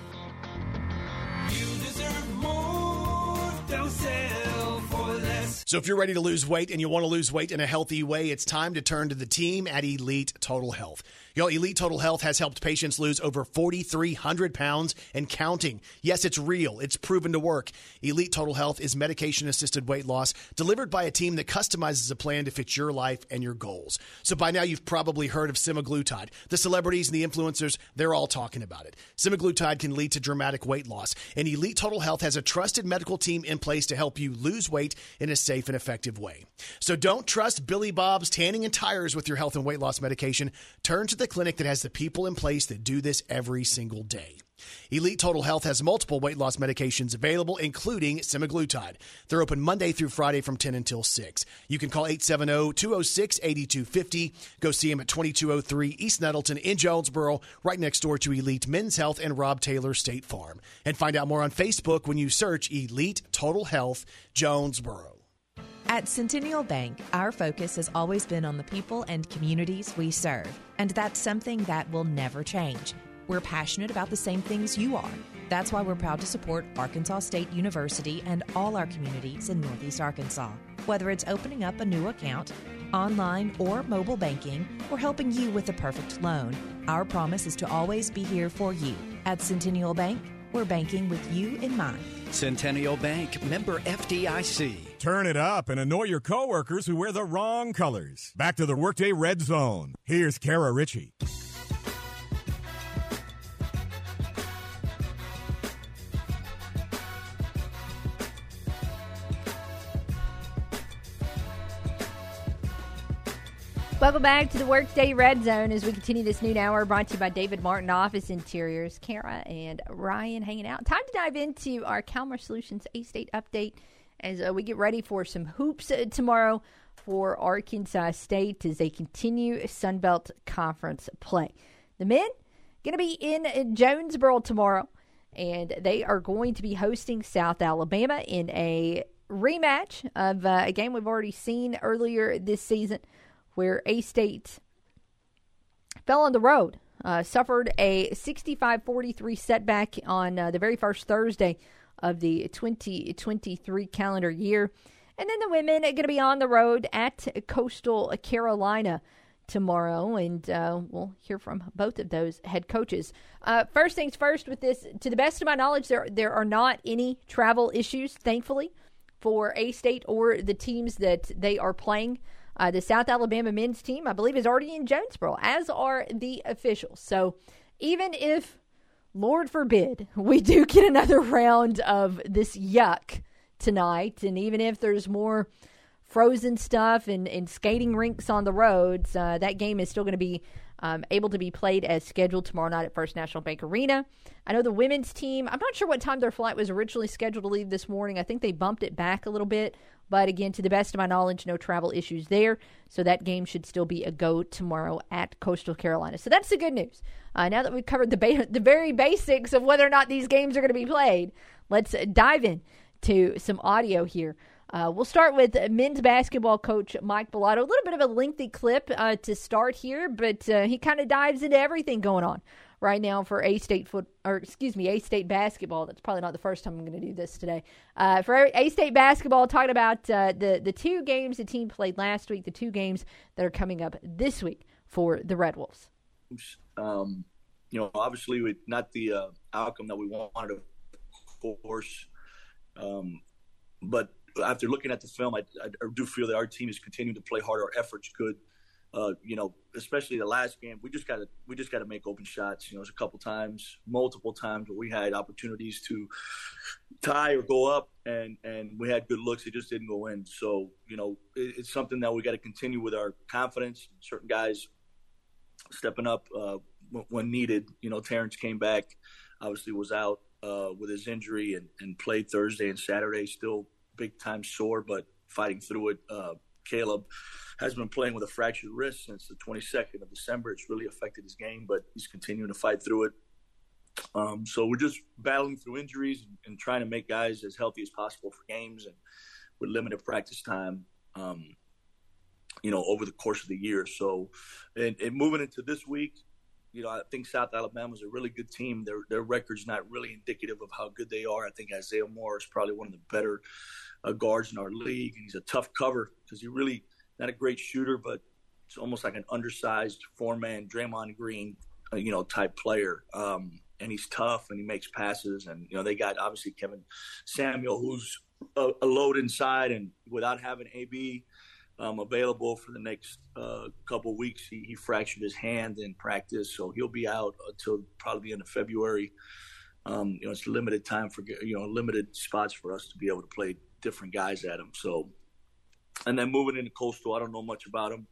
You deserve more. Don't settle for less. So if you're ready to lose weight and you want to lose weight in a healthy way, it's time to turn to the team at Elite Total Health. Y'all, Elite Total Health has helped patients lose over 4,300 pounds and counting. Yes, it's real. It's proven to work. Elite Total Health is medication-assisted weight loss delivered by a team that customizes a plan to fit your life and your goals. So by now, you've probably heard of semaglutide. The celebrities and the influencers, they're all talking about it. Semaglutide can lead to dramatic weight loss, and Elite Total Health has a trusted medical team in place to help you lose weight in a safe and effective way. So don't trust Billy Bob's Tanning and Tires with your health and weight loss medication. Turn to the clinic that has the people in place that do this every single day. Elite Total Health has multiple weight loss medications available, including semaglutide. They're open Monday through Friday from 10 until 6. You can call 870-206-8250. Go see them at 2203 East Nettleton in Jonesboro, right next door to Elite Men's Health and Rob Taylor State Farm. And find out more on Facebook when you search Elite Total Health Jonesboro. At Centennial Bank, our focus has always been on the people and communities we serve, and that's something that will never change. We're passionate about the same things you are. That's why we're proud to support Arkansas State University and all our communities in Northeast Arkansas. Whether it's opening up a new account, online or mobile banking, or helping you with the perfect loan, our promise is to always be here for you. At Centennial Bank, we're banking with you in mind. Centennial Bank, member FDIC. Turn it up and annoy your coworkers who wear the wrong colors. Back to the Workday Red Zone. Here's Kara Ritchie. Welcome back to the Workday Red Zone as we continue this noon hour brought to you by David Martin Office Interiors. Kara and Ryan hanging out. Time to dive into our Calmer Solutions A-State update as we get ready for some hoops tomorrow for Arkansas State as they continue Sunbelt Conference play. The men going to be in Jonesboro tomorrow, and they are going to be hosting South Alabama in a rematch of a game we've already seen earlier this season, where A-State fell on the road, suffered a 65-43 setback on the very first Thursday of the 2023 calendar year. And then the women are going to be on the road at Coastal Carolina tomorrow, and we'll hear from both of those head coaches. First things first with this, to the best of my knowledge, there are not any travel issues, thankfully, for A-State or the teams that they are playing. The South Alabama men's team, I believe, is already in Jonesboro, as are the officials. So even if, Lord forbid, we do get another round of this yuck tonight, and even if there's more frozen stuff and skating rinks on the roads, that game is still going to be able to be played as scheduled tomorrow night at First National Bank Arena. I know the women's team, I'm not sure what time their flight was originally scheduled to leave this morning. I think they bumped it back a little bit. But again, to the best of my knowledge, no travel issues there. So that game should still be a go tomorrow at Coastal Carolina. So that's the good news. Now that we've covered the very basics of whether or not these games are going to be played, let's dive in to some audio here We'll start with men's basketball coach Mike Bilotto. A little bit of a lengthy clip to start here, but he kind of dives into everything going on right now for A-State basketball. That's probably not the first time I'm going to do this today. For A-State basketball, talking about the two games the team played last week, the two games that are coming up this week for the Red Wolves. Obviously, not the outcome that we wanted, of course. But after looking at the film, I do feel that our team is continuing to play hard. Our efforts could. Especially the last game, we just got to make open shots. It was a couple times, multiple times where we had opportunities to tie or go up, and we had good looks. It just didn't go in. So, it's something that we got to continue with our confidence. Certain guys stepping up when needed. Terrence came back, obviously was out with his injury and played Thursday and Saturday. Still big time sore, but fighting through it. Caleb has been playing with a fractured wrist since the 22nd of December. It's really affected his game, but he's continuing to fight through it. So we're just battling through injuries and trying to make guys as healthy as possible for games and with limited practice time, over the course of the year. So, and moving into this week, I think South Alabama is a really good team. Their record's not really indicative of how good they are. I think Isaiah Moore is probably one of the better guards in our league, and he's a tough cover because he's really not a great shooter, but it's almost like an undersized four-man Draymond Green, type player. And he's tough, and he makes passes. And, they got, obviously, Kevin Samuel, who's a load inside, and without having A.B., available for the next couple weeks. He fractured his hand in practice, so he'll be out until probably the end of February. It's limited time for limited spots for us to be able to play different guys at him. So, and then moving into Coastal, I don't know much about him.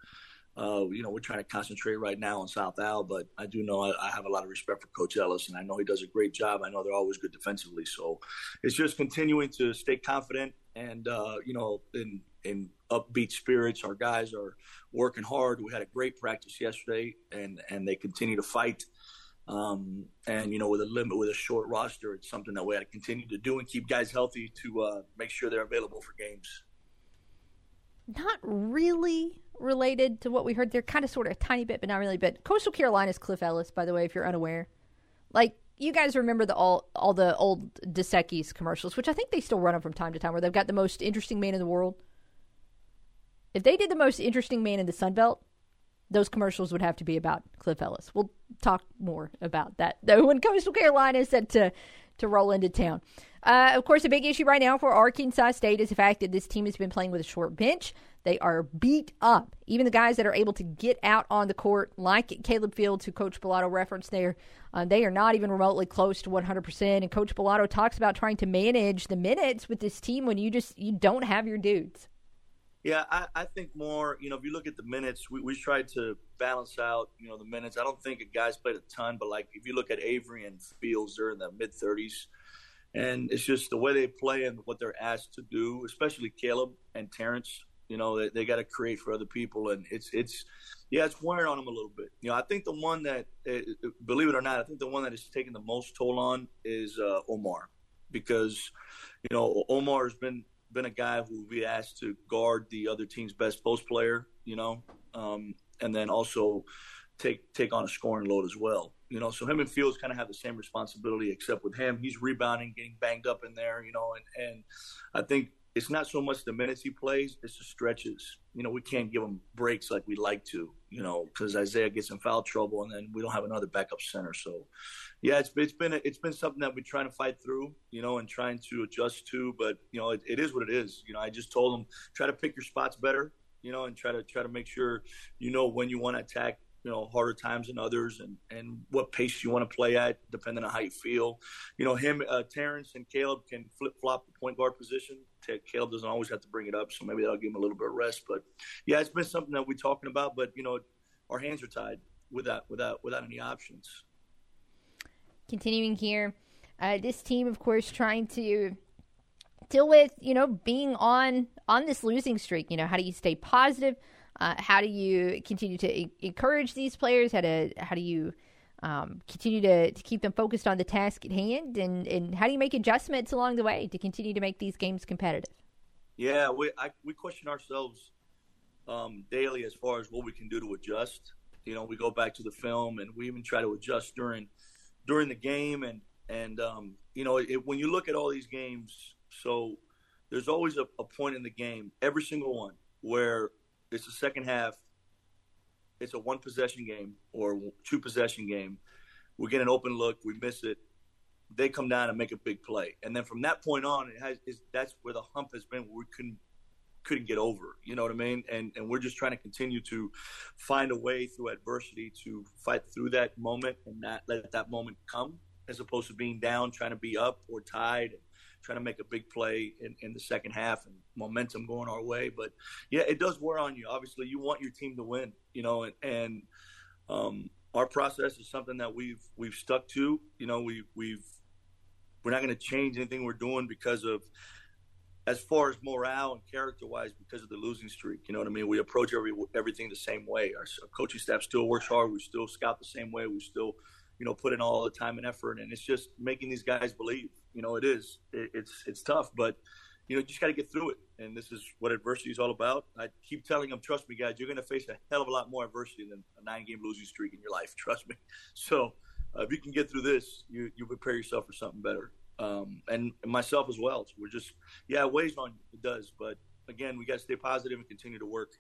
We're trying to concentrate right now on South Al, but I do know I have a lot of respect for Coach Ellis, and I know he does a great job. I know they're always good defensively, so it's just continuing to stay confident and in upbeat spirits. Our guys are working hard. We had a great practice yesterday, and they continue to fight. With a limit, with a short roster, it's something that we had to continue to do and keep guys healthy to make sure they're available for games. Not really related to what we heard there, kind of, sort of, a tiny bit, but not really. But Coastal Carolina's Cliff Ellis, by the way, if you're unaware. Like, you guys remember all the old DeSecchi's commercials, which I think they still run them from time to time, where they've got the most interesting man in the world. If they did the most interesting man in the Sun Belt, those commercials would have to be about Cliff Ellis. We'll talk more about that, though, when Coastal Carolina is set to roll into town. Of course, a big issue right now for Arkansas State is the fact that this team has been playing with a short bench. They are beat up. Even the guys that are able to get out on the court, like Caleb Fields, who Coach Bilotto referenced there, they are not even remotely close to 100%. And Coach Bilotto talks about trying to manage the minutes with this team when you don't have your dudes. Yeah, I think more, if you look at the minutes, we tried to balance out, the minutes. I don't think a guy's played a ton, but like if you look at Avery and Fields, they're in the mid-30s. And it's just the way they play and what they're asked to do, especially Caleb and Terrence. They got to create for other people, and it's wearing on them a little bit. I think the one that, believe it or not, I think the one that is taking the most toll on is Omar, because Omar has been a guy who will be asked to guard the other team's best post player, and then also take on a scoring load as well. So him and Fields kind of have the same responsibility, except with him, he's rebounding, getting banged up in there, and I think it's not so much the minutes he plays, it's the stretches. We can't give him breaks like we like to, because Isaiah gets in foul trouble, and then we don't have another backup center. So, yeah, it's been something that we're trying to fight through, and trying to adjust to. But it is what it is. I just told him try to pick your spots better, and try to make sure when you want to attack. Harder times than others, and what pace you want to play at, depending on how you feel. Him, Terrence, and Caleb can flip-flop the point guard position. Caleb doesn't always have to bring it up, so maybe that'll give him a little bit of rest. But, yeah, it's been something that we're talking about, but, our hands are tied without any options. Continuing here, this team, of course, trying to deal with, being on this losing streak. How do you stay positive? How do you continue to encourage these players? How do you continue to keep them focused on the task at hand? And how do you make adjustments along the way to continue to make these games competitive? Yeah, we question ourselves daily as far as what we can do to adjust. You know, we go back to the film and we even try to adjust during the game. And you know, when you look at all these games, so there's always a point in the game, every single one, where it's the second half, it's a one-possession game or two-possession game. We get an open look, we miss it. They come down and make a big play. And then from that point on, that's where the hump has been, where we couldn't get over. You know what I mean? And we're just trying to continue to find a way through adversity to fight through that moment and not let that moment come, as opposed to being down, trying to be up or tied, and trying to make a big play in the second half and momentum going our way. But, yeah, it does wear on you. Obviously, you want your team to win, you know, and our process is something that we've stuck to. You know, we're not going to change anything we're doing because of, as far as morale and character-wise, because of the losing streak. You know what I mean? We approach everything the same way. Our coaching staff still works hard. We still scout the same way. We still, you know, put in all the time and effort. And it's just making these guys believe. You know, it's tough, but, you know, you just got to get through it. And this is what adversity is all about. I keep telling them, trust me, guys, you're going to face a hell of a lot more adversity than a 9-game losing streak in your life. Trust me. So, if you can get through this, you prepare yourself for something better. And myself as well. So we're just, it weighs on you. It does. But, again, we got to stay positive and continue to work.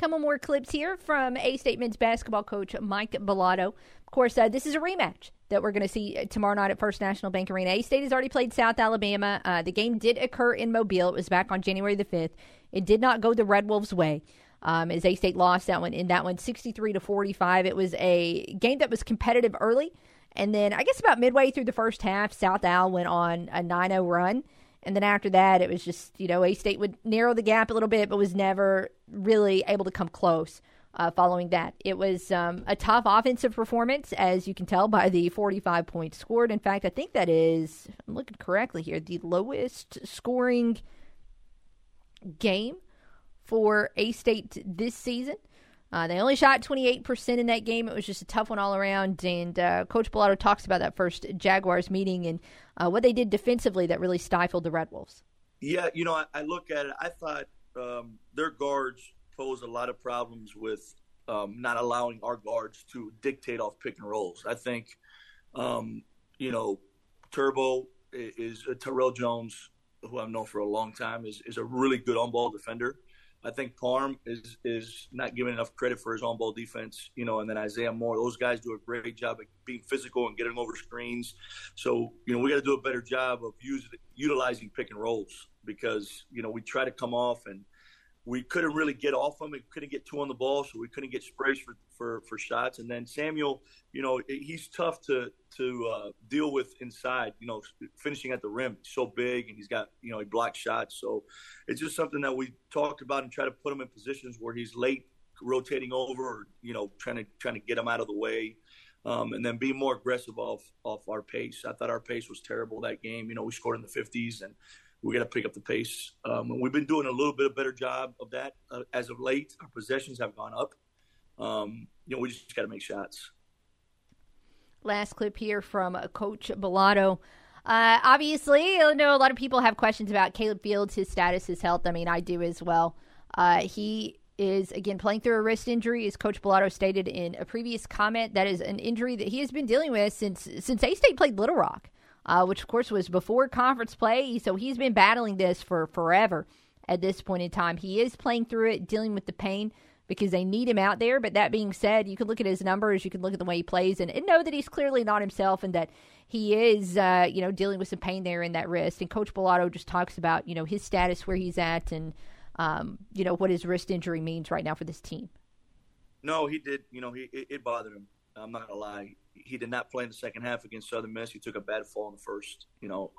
Couple more clips here from A-State men's basketball coach Mike Bilotto. Of course, this is a rematch that we're going to see tomorrow night at First National Bank Arena. A-State has already played South Alabama. The game did occur in Mobile. It was back on January the 5th. It did not go the Red Wolves' way. As A-State lost that one, 63-45. It was a game that was competitive early. And then I guess about midway through the first half, South Al went on a 9-0 run. And then after that, it was just, you know, A-State would narrow the gap a little bit, but was never really able to come close following that. It was a tough offensive performance, as you can tell by the 45 points scored. In fact, I think that is, if I'm looking correctly here, the lowest scoring game for A-State this season. They only shot 28% in that game. It was just a tough one all around. And Coach Bilotto talks about that first Jaguars meeting and what they did defensively that really stifled the Red Wolves. Yeah, you know, I look at it. I thought their guards posed a lot of problems with not allowing our guards to dictate off pick and rolls. I think, you know, Turbo is Terrell Jones, who I've known for a long time, is a really good on-ball defender. I think Parm is not given enough credit for his on-ball defense, you know, and then Isaiah Moore. Those guys do a great job at being physical and getting over screens. So, you know, we got to do a better job of utilizing pick and rolls because, you know, we try to come off and we couldn't really get off them. We couldn't get two on the ball, so we couldn't get sprays for shots. And then Samuel, you know, he's tough to deal with inside, you know, finishing at the rim. He's so big, and he's got, you know, he blocks shots. So it's just something that we talked about and try to put him in positions where he's late rotating over, or, you know, trying to get him out of the way. And then be more aggressive off our pace. I thought our pace was terrible that game. You know, we scored in the 50s, and we got to pick up the pace. And we've been doing a little bit of better job of that as of late. Our possessions have gone up. You know, we just got to make shots. Last clip here from Coach Bilotto. Obviously, I know a lot of people have questions about Caleb Fields, his status, his health. I mean, I do as well. He is, again, playing through a wrist injury, as Coach Bilotto stated in a previous comment. That is an injury that he has been dealing with since A-State played Little Rock. Which, of course, was before conference play. So he's been battling this for forever at this point in time. He is playing through it, dealing with the pain because they need him out there. But that being said, you can look at his numbers, you can look at the way he plays, and know that he's clearly not himself and that he is, you know, dealing with some pain there in that wrist. And Coach Bilotto just talks about, you know, his status, where he's at, and, you know, what his wrist injury means right now for this team. No, he did. You know, it bothered him. I'm not going to lie. He did not play in the second half against Southern Miss. He took a bad fall in the first, you know.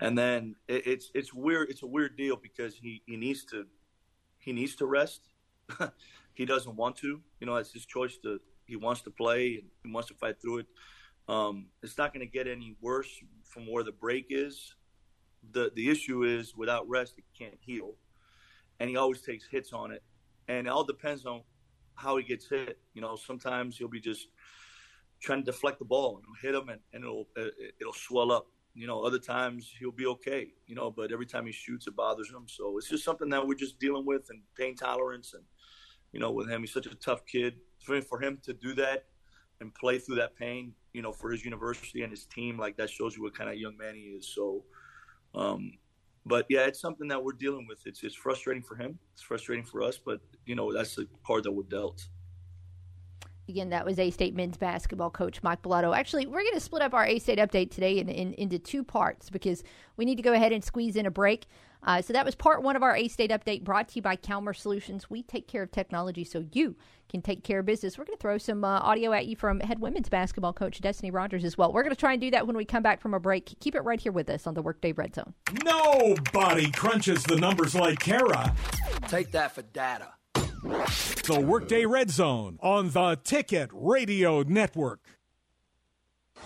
And then it's weird. It's a weird deal because he needs to rest. He doesn't want to. You know, it's his choice to – he wants to play and he wants to fight through it. It's not going to get any worse from where the break is. The issue is without rest, it can't heal. And he always takes hits on it. And it all depends on how he gets hit. You know, sometimes he'll be just – trying to deflect the ball and hit him, and it'll swell up. You know, other times he'll be okay, you know, but every time he shoots, it bothers him. So it's just something that we're just dealing with, and pain tolerance. And, you know, with him, he's such a tough kid. For him to do that and play through that pain, you know, for his university and his team, like, that shows you what kind of young man he is. So, but yeah, it's something that we're dealing with. It's frustrating for him. It's frustrating for us, but, you know, that's the card that we're dealt. Again, that was A-State men's basketball coach Mike Bilotto. Actually, we're going to split up our A-State update today into two parts, because we need to go ahead and squeeze in a break. So that was part one of our A-State update, brought to you by Calmer Solutions. We take care of technology so you can take care of business. We're going to throw some audio at you from head women's basketball coach Destiny Rogers as well. We're going to try and do that when we come back from a break. Keep it right here with us on the Workday Red Zone. Nobody crunches the numbers like Kara. Take that for data. The Workday Red Zone on the Ticket Radio Network.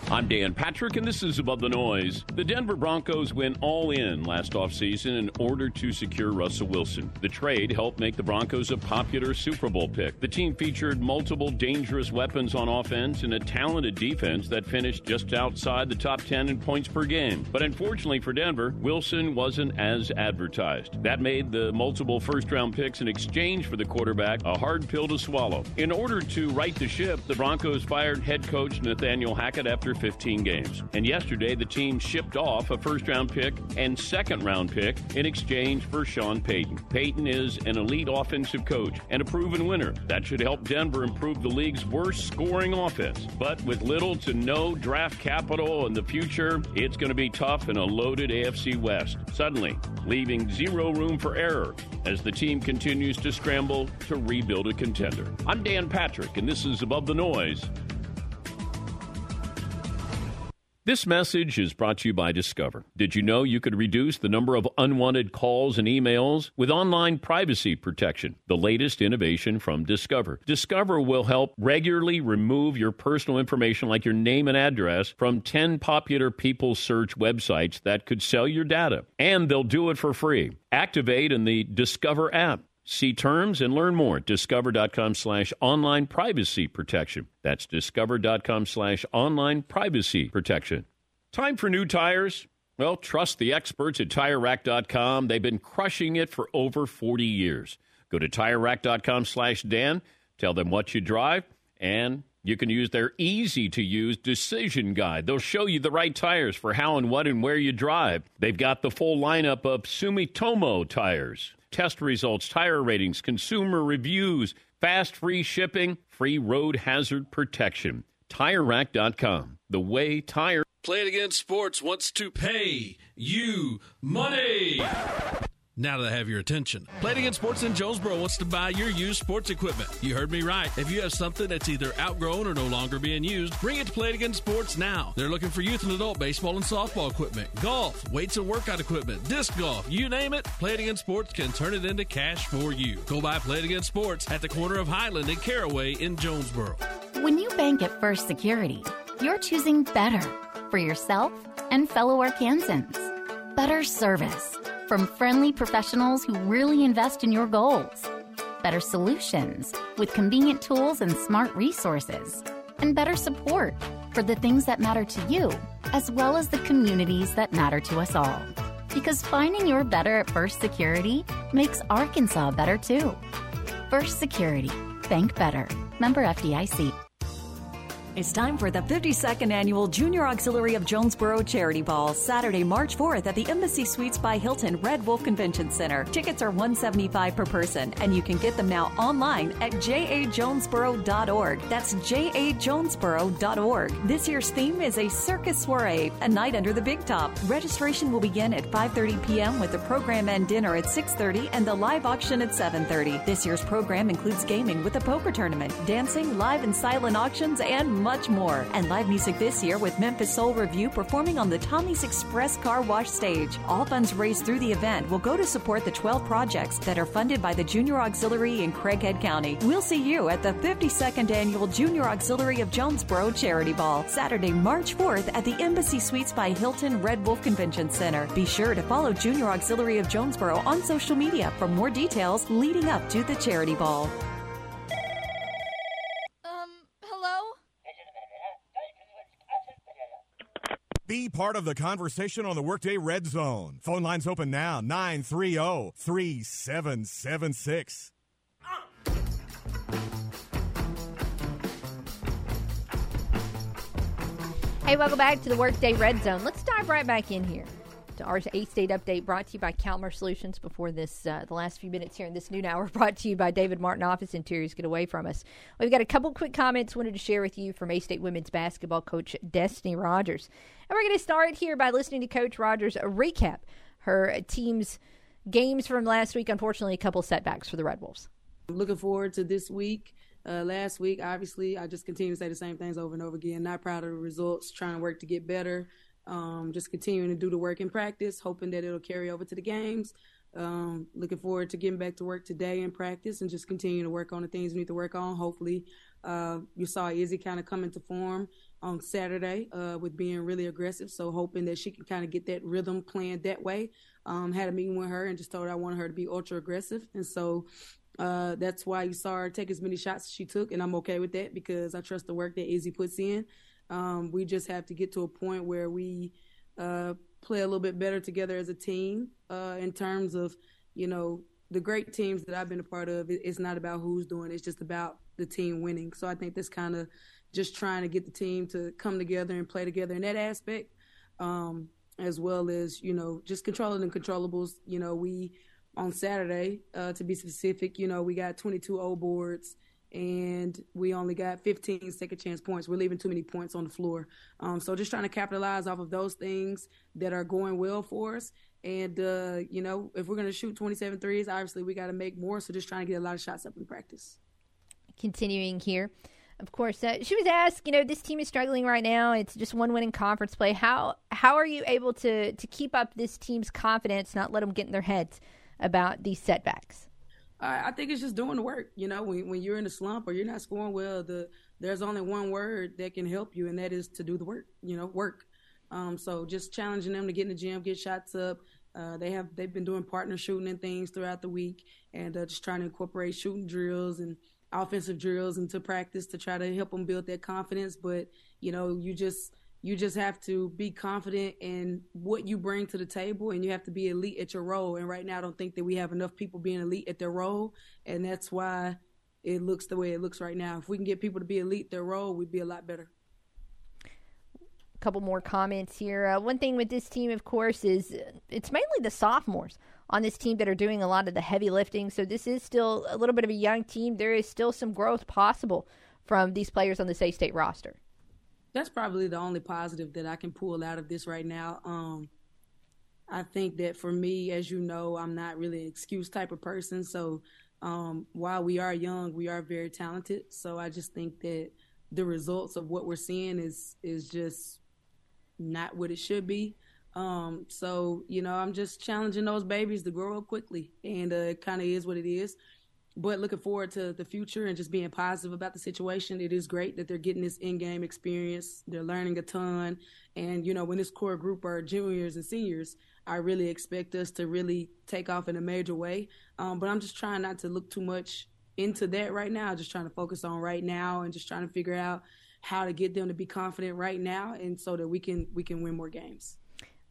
I'm Dan Patrick, and this is Above the Noise. The Denver Broncos went all in last offseason in order to secure Russell Wilson. The trade helped make the Broncos a popular Super Bowl pick. The team featured multiple dangerous weapons on offense and a talented defense that finished just outside the top 10 in points per game. But unfortunately for Denver, Wilson wasn't as advertised. That made the multiple first-round picks in exchange for the quarterback a hard pill to swallow. In order to right the ship, the Broncos fired head coach Nathaniel Hackett after 15 games. And yesterday, the team shipped off a first-round pick and second-round pick in exchange for Sean Payton. Payton is an elite offensive coach and a proven winner. That should help Denver improve the league's worst scoring offense. But with little to no draft capital in the future, it's going to be tough in a loaded AFC West, suddenly leaving zero room for error as the team continues to scramble to rebuild a contender. I'm Dan Patrick, and this is Above the Noise. This message is brought to you by Discover. Did you know you could reduce the number of unwanted calls and emails with online privacy protection? The latest innovation from Discover. Discover will help regularly remove your personal information, like your name and address, from 10 popular people search websites that could sell your data. And they'll do it for free. Activate in the Discover app. See terms and learn more at discover.com/online privacy protection. That's discover.com/online privacy protection. Time for new tires? Well, trust the experts at TireRack.com. They've been crushing it for over 40 years. Go to TireRack.com/Dan. Tell them what you drive, and you can use their easy-to-use decision guide. They'll show you the right tires for how and what and where you drive. They've got the full lineup of Sumitomo tires. Test results, tire ratings, consumer reviews, fast free shipping, free road hazard protection. TireRack.com. The way tire... Play It Again Sports wants to pay you money. Now that I have your attention, Play It Again Sports in Jonesboro wants to buy your used sports equipment. You heard me right. If you have something that's either outgrown or no longer being used, bring it to Play It Again Sports now. They're looking for youth and adult baseball and softball equipment, golf, weights and workout equipment, disc golf, you name it. Play It Again Sports can turn it into cash for you. Go buy Play It Again Sports at the corner of Highland and Caraway in Jonesboro. When you bank at First Security, you're choosing better for yourself and fellow Arkansans. Better service from friendly professionals who really invest in your goals. Better solutions with convenient tools and smart resources. And better support for the things that matter to you, as well as the communities that matter to us all. Because finding your better at First Security makes Arkansas better too. First Security. Bank better. Member FDIC. It's time for the 52nd Annual Junior Auxiliary of Jonesboro Charity Ball, Saturday, March 4th at the Embassy Suites by Hilton Red Wolf Convention Center. Tickets are $175 per person, and you can get them now online at jajonesboro.org. That's jajonesboro.org. This year's theme is a circus soiree, a night under the big top. Registration will begin at 5:30 p.m. with the program and dinner at 6:30 and the live auction at 7:30. This year's program includes gaming with a poker tournament, dancing, live and silent auctions, and much more. And live music this year with Memphis Soul Review performing on the Tommy's Express Car Wash stage. All funds raised through the event will go to support the 12 projects that are funded by the Junior Auxiliary in Craighead County. We'll see you at the 52nd Annual Junior Auxiliary of Jonesboro Charity Ball, Saturday, March 4th at the Embassy Suites by Hilton Red Wolf Convention Center. Be sure to follow Junior Auxiliary of Jonesboro on social media for more details leading up to the Charity Ball. Be part of the conversation on the Workday Red Zone. Phone lines open now, 930-3776. Hey, welcome back to the Workday Red Zone. Let's dive right back in here to our 8-State Update brought to you by Calmer Solutions. Before this, the last few minutes here in this noon hour brought to you by David Martin Office Interiors. Get away from us. We've got a couple quick comments wanted to share with you from A-State women's basketball coach Destiny Rogers. And we're going to start here by listening to Coach Rogers recap her team's games from last week. Unfortunately, a couple setbacks for the Red Wolves. I'm looking forward to this week. Last week, obviously, I just continue to say the same things over and over again. Not proud of the results, trying to work to get better. Just continuing to do the work in practice, hoping that it'll carry over to the games. Looking forward to getting back to work today in practice and just continue to work on the things we need to work on. Hopefully, you saw Izzy kind of come into form on Saturday with being really aggressive, so hoping that she can kind of get that rhythm planned that way. Had a meeting with her and just told her I wanted her to be ultra aggressive, and so that's why you saw her take as many shots as she took, and I'm okay with that because I trust the work that Izzy puts in. We just have to get to a point where we play a little bit better together as a team in terms of, you know, the great teams that I've been a part of. It's not about who's doing it. It's just about the team winning. So I think that's kind of just trying to get the team to come together and play together in that aspect, as well as, you know, just controlling the controllables. You know, we – on Saturday, to be specific, you know, we got 22 O boards and we only got 15 second chance points. We're leaving too many points on the floor. So just trying to capitalize off of those things that are going well for us. And, you know, if we're going to shoot 27 threes, obviously we got to make more. So just trying to get a lot of shots up in practice. Continuing here. Of course, she was asked, you know, this team is struggling right now. It's just one win in conference play. How are you able to keep up this team's confidence, not let them get in their heads about these setbacks? I think it's just doing the work. You know, when you're in a slump or you're not scoring well, there's only one word that can help you, and that is to do the work, you know, work. So just challenging them to get in the gym, get shots up. They've been doing partner shooting and things throughout the week, and just trying to incorporate shooting drills and offensive drills into practice to try to help them build their confidence. But, you know, you just have to be confident in what you bring to the table, and you have to be elite at your role. And right now, I don't think that we have enough people being elite at their role, and that's why it looks the way it looks right now. If we can get people to be elite at their role, we'd be a lot better. A couple more comments here. One thing with this team, of course, is it's mainly the sophomores on this team that are doing a lot of the heavy lifting, so this is still a little bit of a young team. There is still some growth possible from these players on the A-State roster. That's probably the only positive that I can pull out of this right now. I think that for me, as you know, I'm not really an excuse type of person. So while we are young, we are very talented. So I just think that the results of what we're seeing is just not what it should be. So, you know, I'm just challenging those babies to grow up quickly. And it kind of is what it is. But looking forward to the future and just being positive about the situation. It is great that they're getting this in-game experience. They're learning a ton. And, you know, when this core group are juniors and seniors, I really expect us to really take off in a major way. But I'm just trying not to look too much into that right now, just trying to focus on right now and just trying to figure out how to get them to be confident right now and so that we can win more games.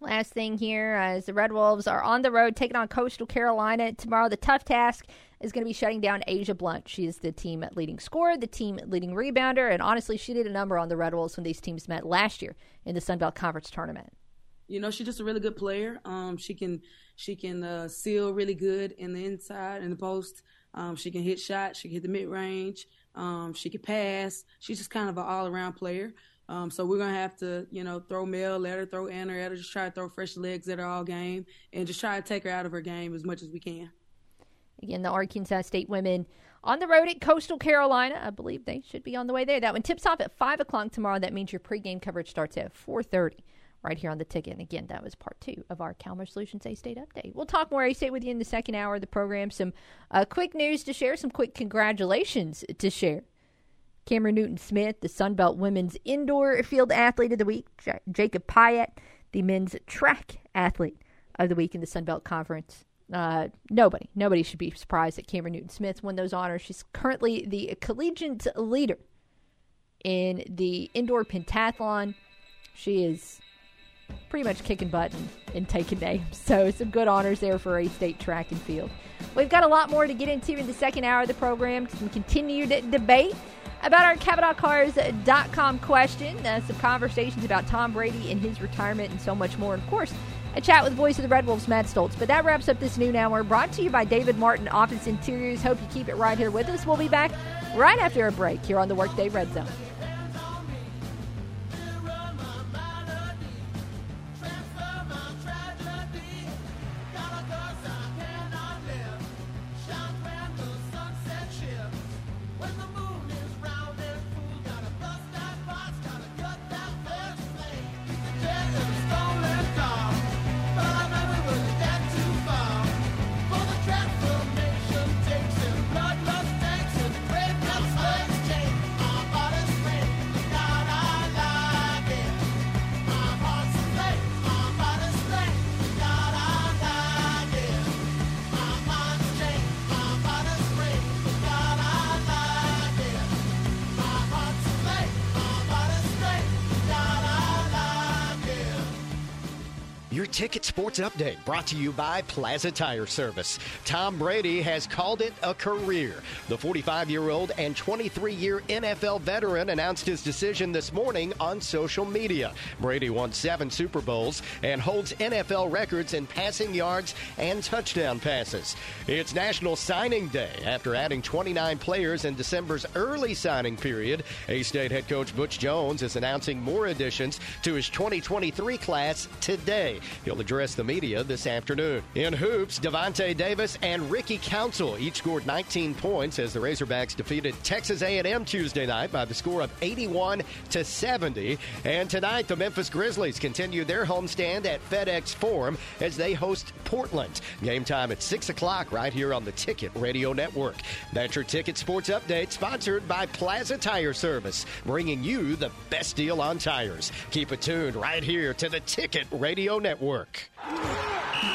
Last thing here, as the Red Wolves are on the road taking on Coastal Carolina tomorrow, the tough task is going to be shutting down Asia Blunt. She is the team leading scorer, the team leading rebounder, and honestly, she did a number on the Red Wolves when these teams met last year in the Sun Belt Conference tournament. You know, she's just a really good player. She can seal really good in the inside, in the post. She can hit shots. She can hit the mid-range. She can pass. She's just kind of an all-around player. So we're going to have to, you know, throw Mel at her, throw Anna at her, just try to throw fresh legs at her all game and just try to take her out of her game as much as we can. Again, the Arkansas State women on the road at Coastal Carolina. I believe they should be on the way there. That one tips off at 5 o'clock tomorrow. That means your pregame coverage starts at 4:30 right here on the ticket. And again, that was part 2 of our Calmer Solutions A-State update. We'll talk more A-State with you in the second hour of the program. Some quick news to share, some quick congratulations to share. Cameron Newton-Smith, the Sunbelt Women's Indoor Field Athlete of the Week. Jacob Pyatt, the Men's Track Athlete of the Week in the Sunbelt Conference. Nobody should be surprised that Cameron Newton-Smith won those honors. She's currently the collegiate leader in the indoor pentathlon. She is pretty much kicking butt and taking names. So some good honors there for A-State track and field. We've got a lot more to get into in the second hour of the program. Some continued debate about our CavanaughCars.com question, some conversations about Tom Brady and his retirement and so much more. And, of course, a chat with the voice of the Red Wolves, Matt Stoltz. But that wraps up this noon hour, brought to you by David Martin Office Interiors. Hope you keep it right here with us. We'll be back right after a break here on the Workday Red Zone. Ticket Sports Update brought to you by Plaza Tire Service. Tom Brady has called it a career. The 45-year-old and 23-year NFL veteran announced his decision this morning on social media. Brady won 7 Super Bowls and holds NFL records in passing yards and touchdown passes. It's National Signing Day. After adding 29 players in December's early signing period, A-State head coach Butch Jones is announcing more additions to his 2023 class today. He'll address the media this afternoon. In hoops, Devontae Davis and Ricky Council each scored 19 points as the Razorbacks defeated Texas A&M Tuesday night by the score of 81-70. And tonight, the Memphis Grizzlies continue their homestand at FedEx Forum as they host Portland. Game time at 6 o'clock right here on the Ticket Radio Network. That's your Ticket Sports Update, sponsored by Plaza Tire Service, bringing you the best deal on tires. Keep it tuned right here to the Ticket Radio Network.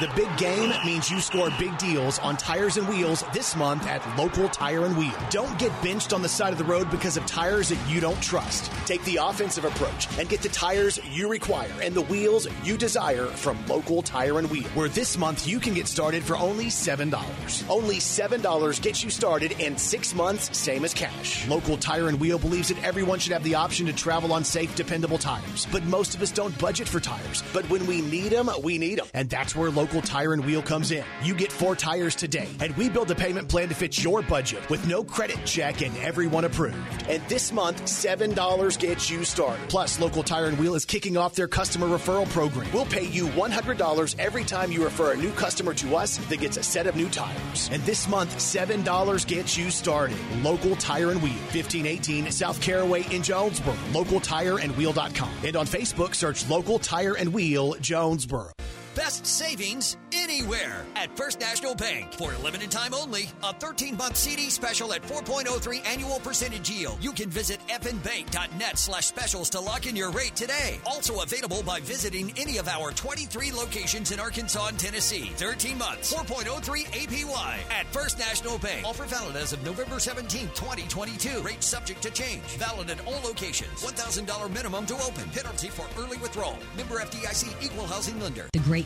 The big game means you score big deals on tires and wheels this month at Local Tire and Wheel. Don't get benched on the side of the road because of tires that you don't trust. Take the offensive approach and get the tires you require and the wheels you desire from Local Tire and Wheel, where this month you can get started for only $7. Only $7 gets you started in 6 months, same as cash. Local Tire and Wheel believes that everyone should have the option to travel on safe, dependable tires. But most of us don't budget for tires. But when we need them, we need them. And that's where Local Tire and Wheel comes in. You get 4 tires today, and we build a payment plan to fit your budget with no credit check and everyone approved. And this month, $7 gets you started. Plus, Local Tire and Wheel is kicking off their customer referral program. We'll pay you $100 every time you refer a new customer to us that gets a set of new tires. And this month, $7 gets you started. Local Tire and Wheel, 1518 South Caraway in Jonesboro, localtireandwheel.com. And on Facebook, search Local Tire and Wheel Jonesboro. Best savings anywhere at First National Bank. For a limited time only, a 13-month CD special at 4.03 annual percentage yield. You can visit fnbank.net/specials to lock in your rate today. Also available by visiting any of our 23 locations in Arkansas and Tennessee. 13 months, 4.03 APY at First National Bank. Offer valid as of November 17, 2022. Rate subject to change. Valid at all locations. $1,000 minimum to open. Penalty for early withdrawal. Member FDIC, equal housing lender. The great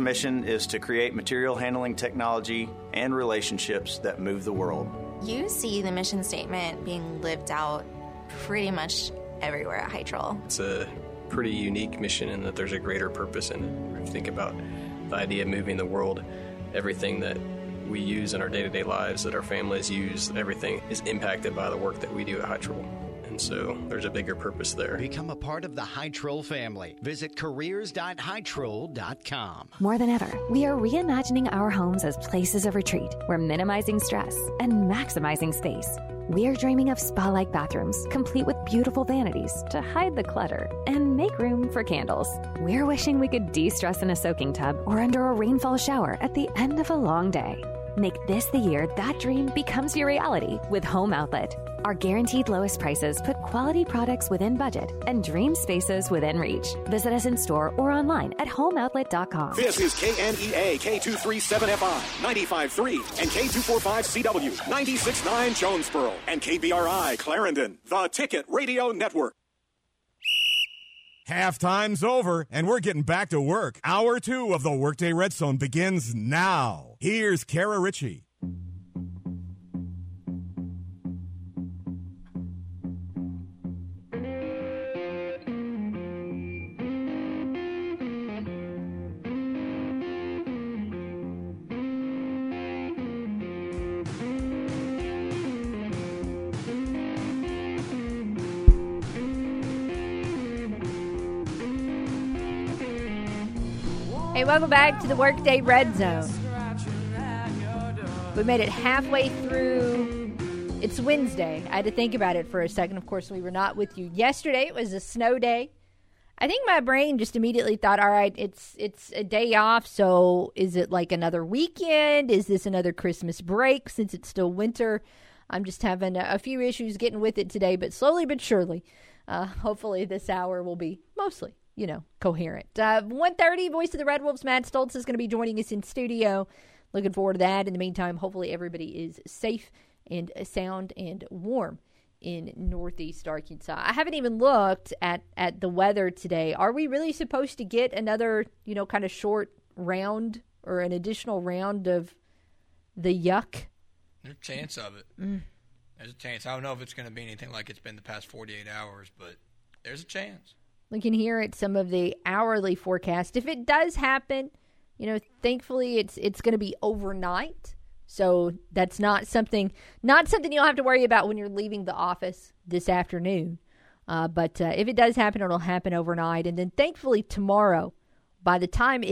mission is to create material handling technology and relationships that move the world. You see the mission statement being lived out pretty much everywhere at Hytrol. It's a pretty unique mission in that there's a greater purpose in it. If you think about the idea of moving the world, everything that we use in our day-to-day lives, that our families use, everything is impacted by the work that we do at Hytrol. and so there's a bigger purpose there. Become a part of the High Troll family. Visit careers.hightroll.com. More than ever, we are reimagining our homes as places of retreat. We're minimizing stress and maximizing space. We're dreaming of spa-like bathrooms, complete with beautiful vanities to hide the clutter and make room for candles. We're wishing we could de-stress in a soaking tub or under a rainfall shower at the end of a long day. Make this the year that dream becomes your reality with Home Outlet. Our guaranteed lowest prices put quality products within budget and dream spaces within reach. Visit us in store or online at homeoutlet.com. This is KNEA K237FI 95.3 and K245CW 96.9 Jonesboro and KBRI Clarendon, the Ticket Radio Network. Halftime's over, and we're getting back to work. Hour 2 of the Workday Red Zone begins now. Here's Kara Ritchie. Welcome back to the Workday Red Zone. We made it halfway through. It's Wednesday. I had to think about it for a second. Of course, we were not with you yesterday. It was a snow day. I think my brain just immediately thought, all right, it's a day off, so is it like another weekend? Is this another Christmas break since it's still winter? I'm just having a few issues getting with it today, but slowly but surely, hopefully this hour will be mostly, you know, coherent. 1:30, Voice of the Red Wolves, Matt Stoltz is going to be joining us in studio. Looking forward to that. In the meantime, hopefully everybody is safe and sound and warm in Northeast Arkansas. I haven't even looked at the weather today. Are we really supposed to get another, you know, kind of short round or an additional round of the yuck? There's a chance of it. There's a chance. I don't know if it's going to be anything like it's been the past 48 hours, but there's a chance. We can hear it, some of the hourly forecast. If it does happen, you know, thankfully it's going to be overnight. So that's not something you'll have to worry about when you're leaving the office this afternoon. But if it does happen, it'll happen overnight. And then thankfully tomorrow, by the time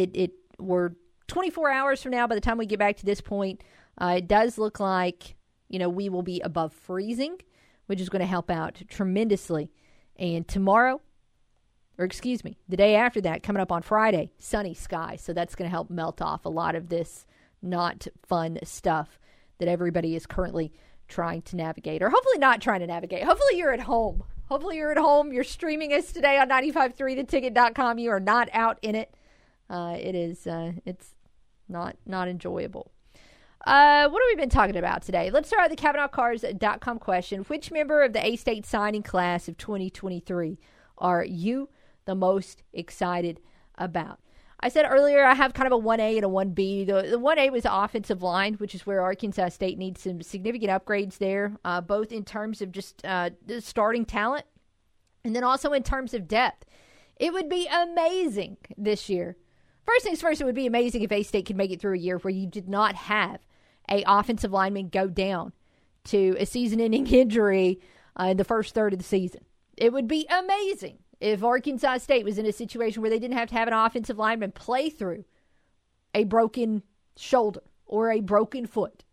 we're 24 hours from now, by the time we get back to this point, it does look like, you know, we will be above freezing, which is going to help out tremendously. And tomorrow, the day after that, coming up on Friday, sunny sky. So that's going to help melt off a lot of this not fun stuff that everybody is currently trying to navigate, or hopefully not trying to navigate. Hopefully you're at home. You're streaming us today on 95.3theticket.com. You are not out in it. It's not enjoyable. What have we been talking about today? Let's start with the KavanaughCars.com question. Which member of the A-State signing class of 2023 are you the most excited about? I said earlier I have kind of a 1A and a 1B. The 1A was the offensive line, which is where Arkansas State needs some significant upgrades there, both in terms of just the starting talent and then also in terms of depth. It would be amazing this year. First things first, it would be amazing if A-State could make it through a year where you did not have an offensive lineman go down to a season-ending injury in the first third of the season. It would be amazing if Arkansas State was in a situation where they didn't have to have an offensive lineman play through a broken shoulder or a broken foot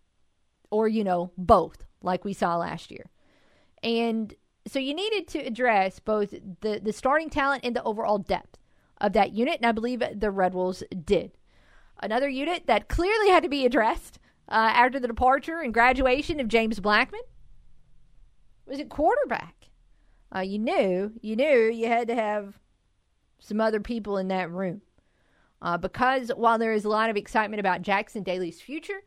or, you know, both, like we saw last year. And so you needed to address both the starting talent and the overall depth of that unit, and I believe the Red Wolves did. Another unit that clearly had to be addressed after the departure and graduation of James Blackman was at quarterback. You knew you had to have some other people in that room. Because while there is a lot of excitement about Jackson Daly's future,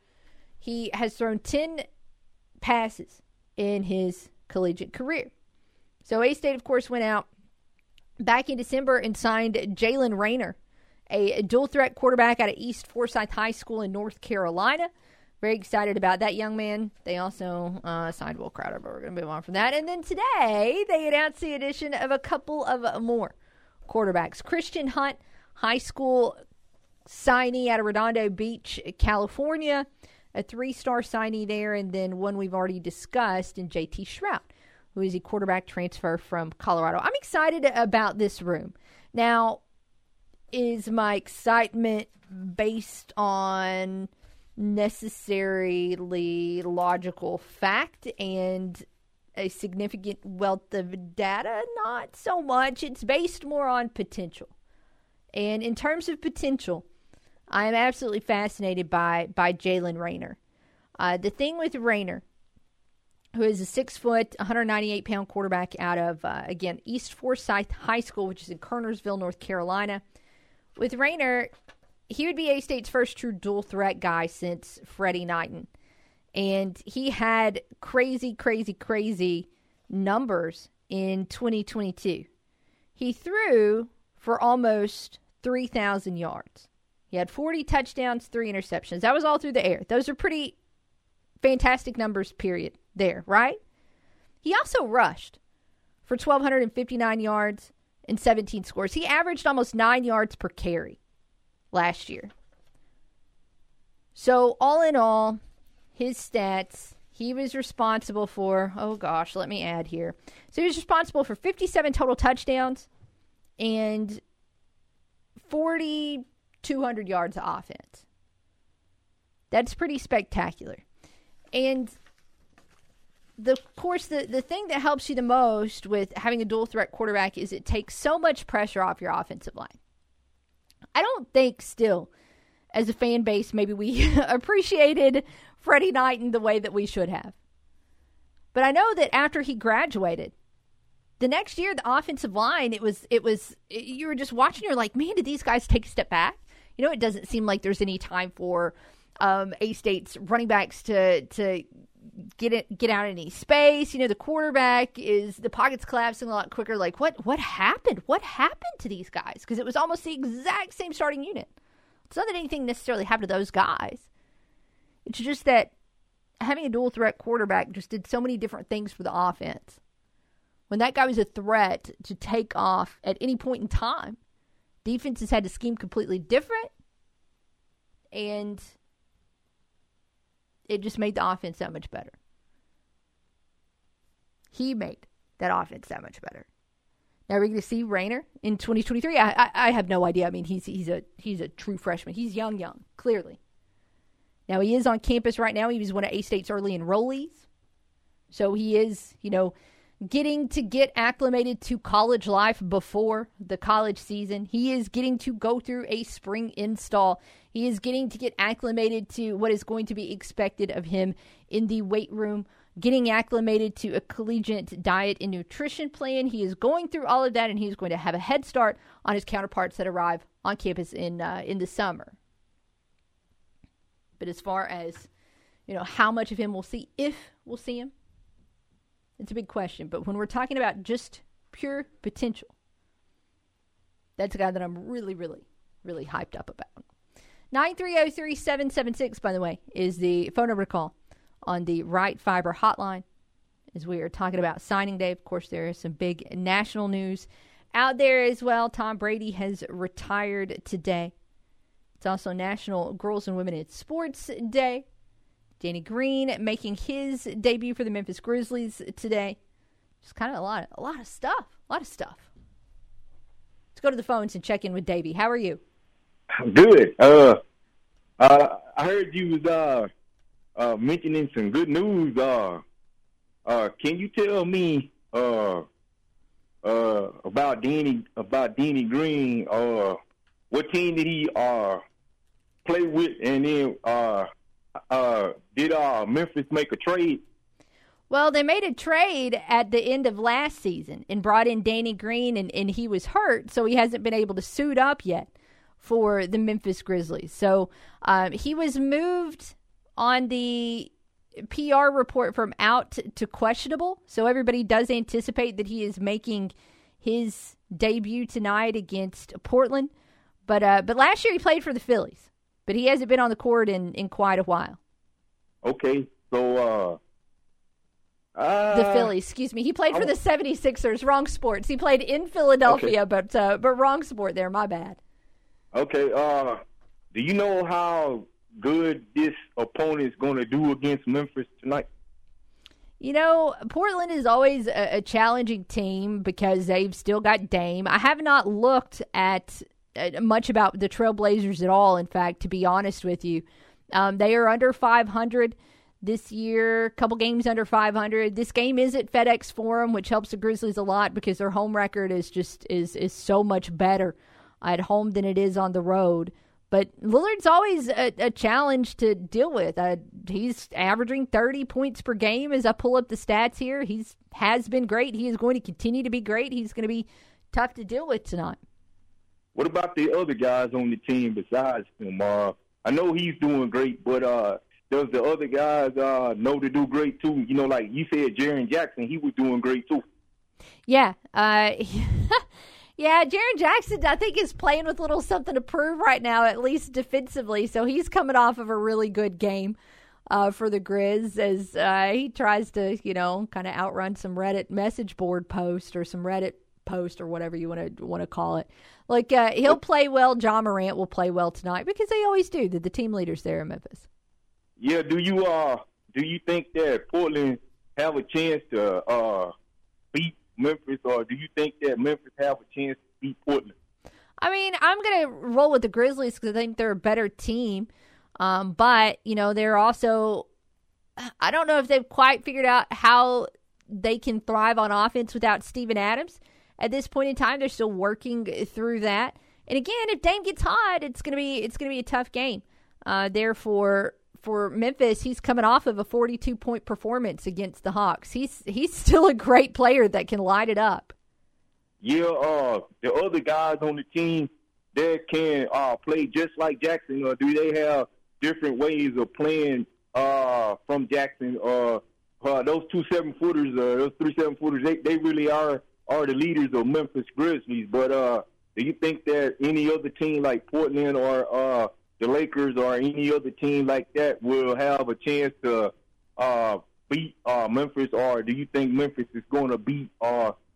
he has thrown 10 passes in his collegiate career. So A-State, of course, went out back in December and signed Jalen Rayner, a dual-threat quarterback out of East Forsyth High School in North Carolina. Very excited about that young man. They also signed Will Crowder, but we're going to move on from that. And then today, they announced the addition of a couple of more quarterbacks. Christian Hunt, high school signee out of Redondo Beach, California. A 3-star signee there. And then one we've already discussed in J.T. Shrout, who is a quarterback transfer from Colorado. I'm excited about this room. Now, is my excitement based on necessarily logical fact and a significant wealth of data? Not so much. It's based more on potential. And in terms of potential, I am absolutely fascinated by Jalen Rayner. The thing with Rayner, who is a 6-foot, 198-pound quarterback out of, again, East Forsyth High School, which is in Kernersville, North Carolina. With Rayner, he would be A-State's first true dual-threat guy since Freddie Knighton. And he had crazy numbers in 2022. He threw for almost 3,000 yards. He had 40 touchdowns, 3 interceptions. That was all through the air. Those are pretty fantastic numbers, period, there, right? He also rushed for 1,259 yards and 17 scores. He averaged almost 9 yards per carry last year. So, all in all, his stats, he was responsible for, So, he was responsible for 57 total touchdowns and 4,200 yards of offense. That's pretty spectacular. And of course, the thing that helps you the most with having a dual-threat quarterback is it takes so much pressure off your offensive line. I don't think still, as a fan base, maybe we appreciated Freddie Knighton the way that we should have. But I know that after he graduated, the next year, the offensive line, it was you were just watching, you're like, man, did these guys take a step back? You know, it doesn't seem like there's any time for A-State's running backs to get out in any space. You know, the quarterback is, the pocket's collapsing a lot quicker. Like, what happened? What happened to these guys? Because it was almost the exact same starting unit. It's not that anything necessarily happened to those guys. It's just that having a dual threat quarterback just did so many different things for the offense. When that guy was a threat to take off at any point in time, defenses had to scheme completely different, and it just made the offense that much better. He made that offense that much better. Now, are we going to see Rayner in 2023? I have no idea. I mean, he's a true freshman. He's young, clearly. Now, he is on campus right now. He was one of A-State's early enrollees. So he is, you know, getting to get acclimated to college life before the college season. He is getting to go through a spring install. He is getting to get acclimated to what is going to be expected of him in the weight room, getting acclimated to a collegiate diet and nutrition plan. He is going through all of that, and he's going to have a head start on his counterparts that arrive on campus in the summer. But as far as, you know, how much of him we'll see, if we'll see him, it's a big question. But when we're talking about just pure potential, that's a guy that I'm really hyped up about. 9303776, by the way, is the phone number to call on the Wright Fiber hotline as we are talking about signing day. Of course, there is some big national news out there as well. Tom Brady has retired today. It's also National Girls and Women in Sports Day. Danny Green making his debut for the Memphis Grizzlies today. Just kind of a lot of stuff. Let's go to the phones and check in with Davey. How are you? I'm good. I heard you was mentioning some good news. Can you tell me about Danny Green? What team did he play with, and then did Memphis make a trade? Well, they made a trade at the end of last season and brought in Danny Green, and he was hurt, so he hasn't been able to suit up yet for the Memphis Grizzlies. So he was moved on the PR report from out to questionable, so everybody does anticipate that he is making his debut tonight against Portland. But last year he played for the Phillies. But he hasn't been on the court in quite a while. Okay, so... the Phillies, excuse me. He played for the 76ers, wrong sports. He played in Philadelphia, okay. but wrong sport there, my bad. Okay, do you know how good this opponent's going to do against Memphis tonight? You know, Portland is always a challenging team because they've still got Dame. I have not looked at much about the Trailblazers at all, in fact, to be honest with you. They are under 500 this year, a couple games under 500. This game is at FedEx Forum, which helps the Grizzlies a lot because their home record is just is so much better at home than it is on the road. But Lillard's always a challenge to deal with. He's averaging 30 points per game as I pull up the stats here. He has been great. He is going to continue to be great. He's going to be tough to deal with tonight. What about the other guys on the team besides him? I know he's doing great, but does the other guys know to do great too? You know, like you said, Jaren Jackson, he was doing great too. Yeah. Yeah, Jaren Jackson, I think, is playing with little something to prove right now, at least defensively. So he's coming off of a really good game for the Grizz as he tries to, you know, kind of outrun some Reddit message board post or some Reddit post or whatever you want to call it. Like, he'll play well. John Morant will play well tonight because they always do. They're the team leaders there in Memphis. Yeah, do you think that Portland have a chance to beat Memphis, or do you think that Memphis have a chance to beat Portland? I mean, I'm going to roll with the Grizzlies because I think they're a better team. But, you know, they're also – I don't know if they've quite figured out how they can thrive on offense without Steven Adams. At this point in time, they're still working through that. And, again, if Dame gets hot, it's going to be a tough game. Therefore, for Memphis, he's coming off of a 42-point performance against the Hawks. He's still a great player that can light it up. Yeah, the other guys on the team that can play just like Jackson, or do they have different ways of playing from Jackson? Those 2 7-footers, those 3 7-footers, they really are the leaders of Memphis Grizzlies. But do you think that any other team like Portland or the Lakers or any other team like that will have a chance to beat Memphis, or do you think Memphis is going to beat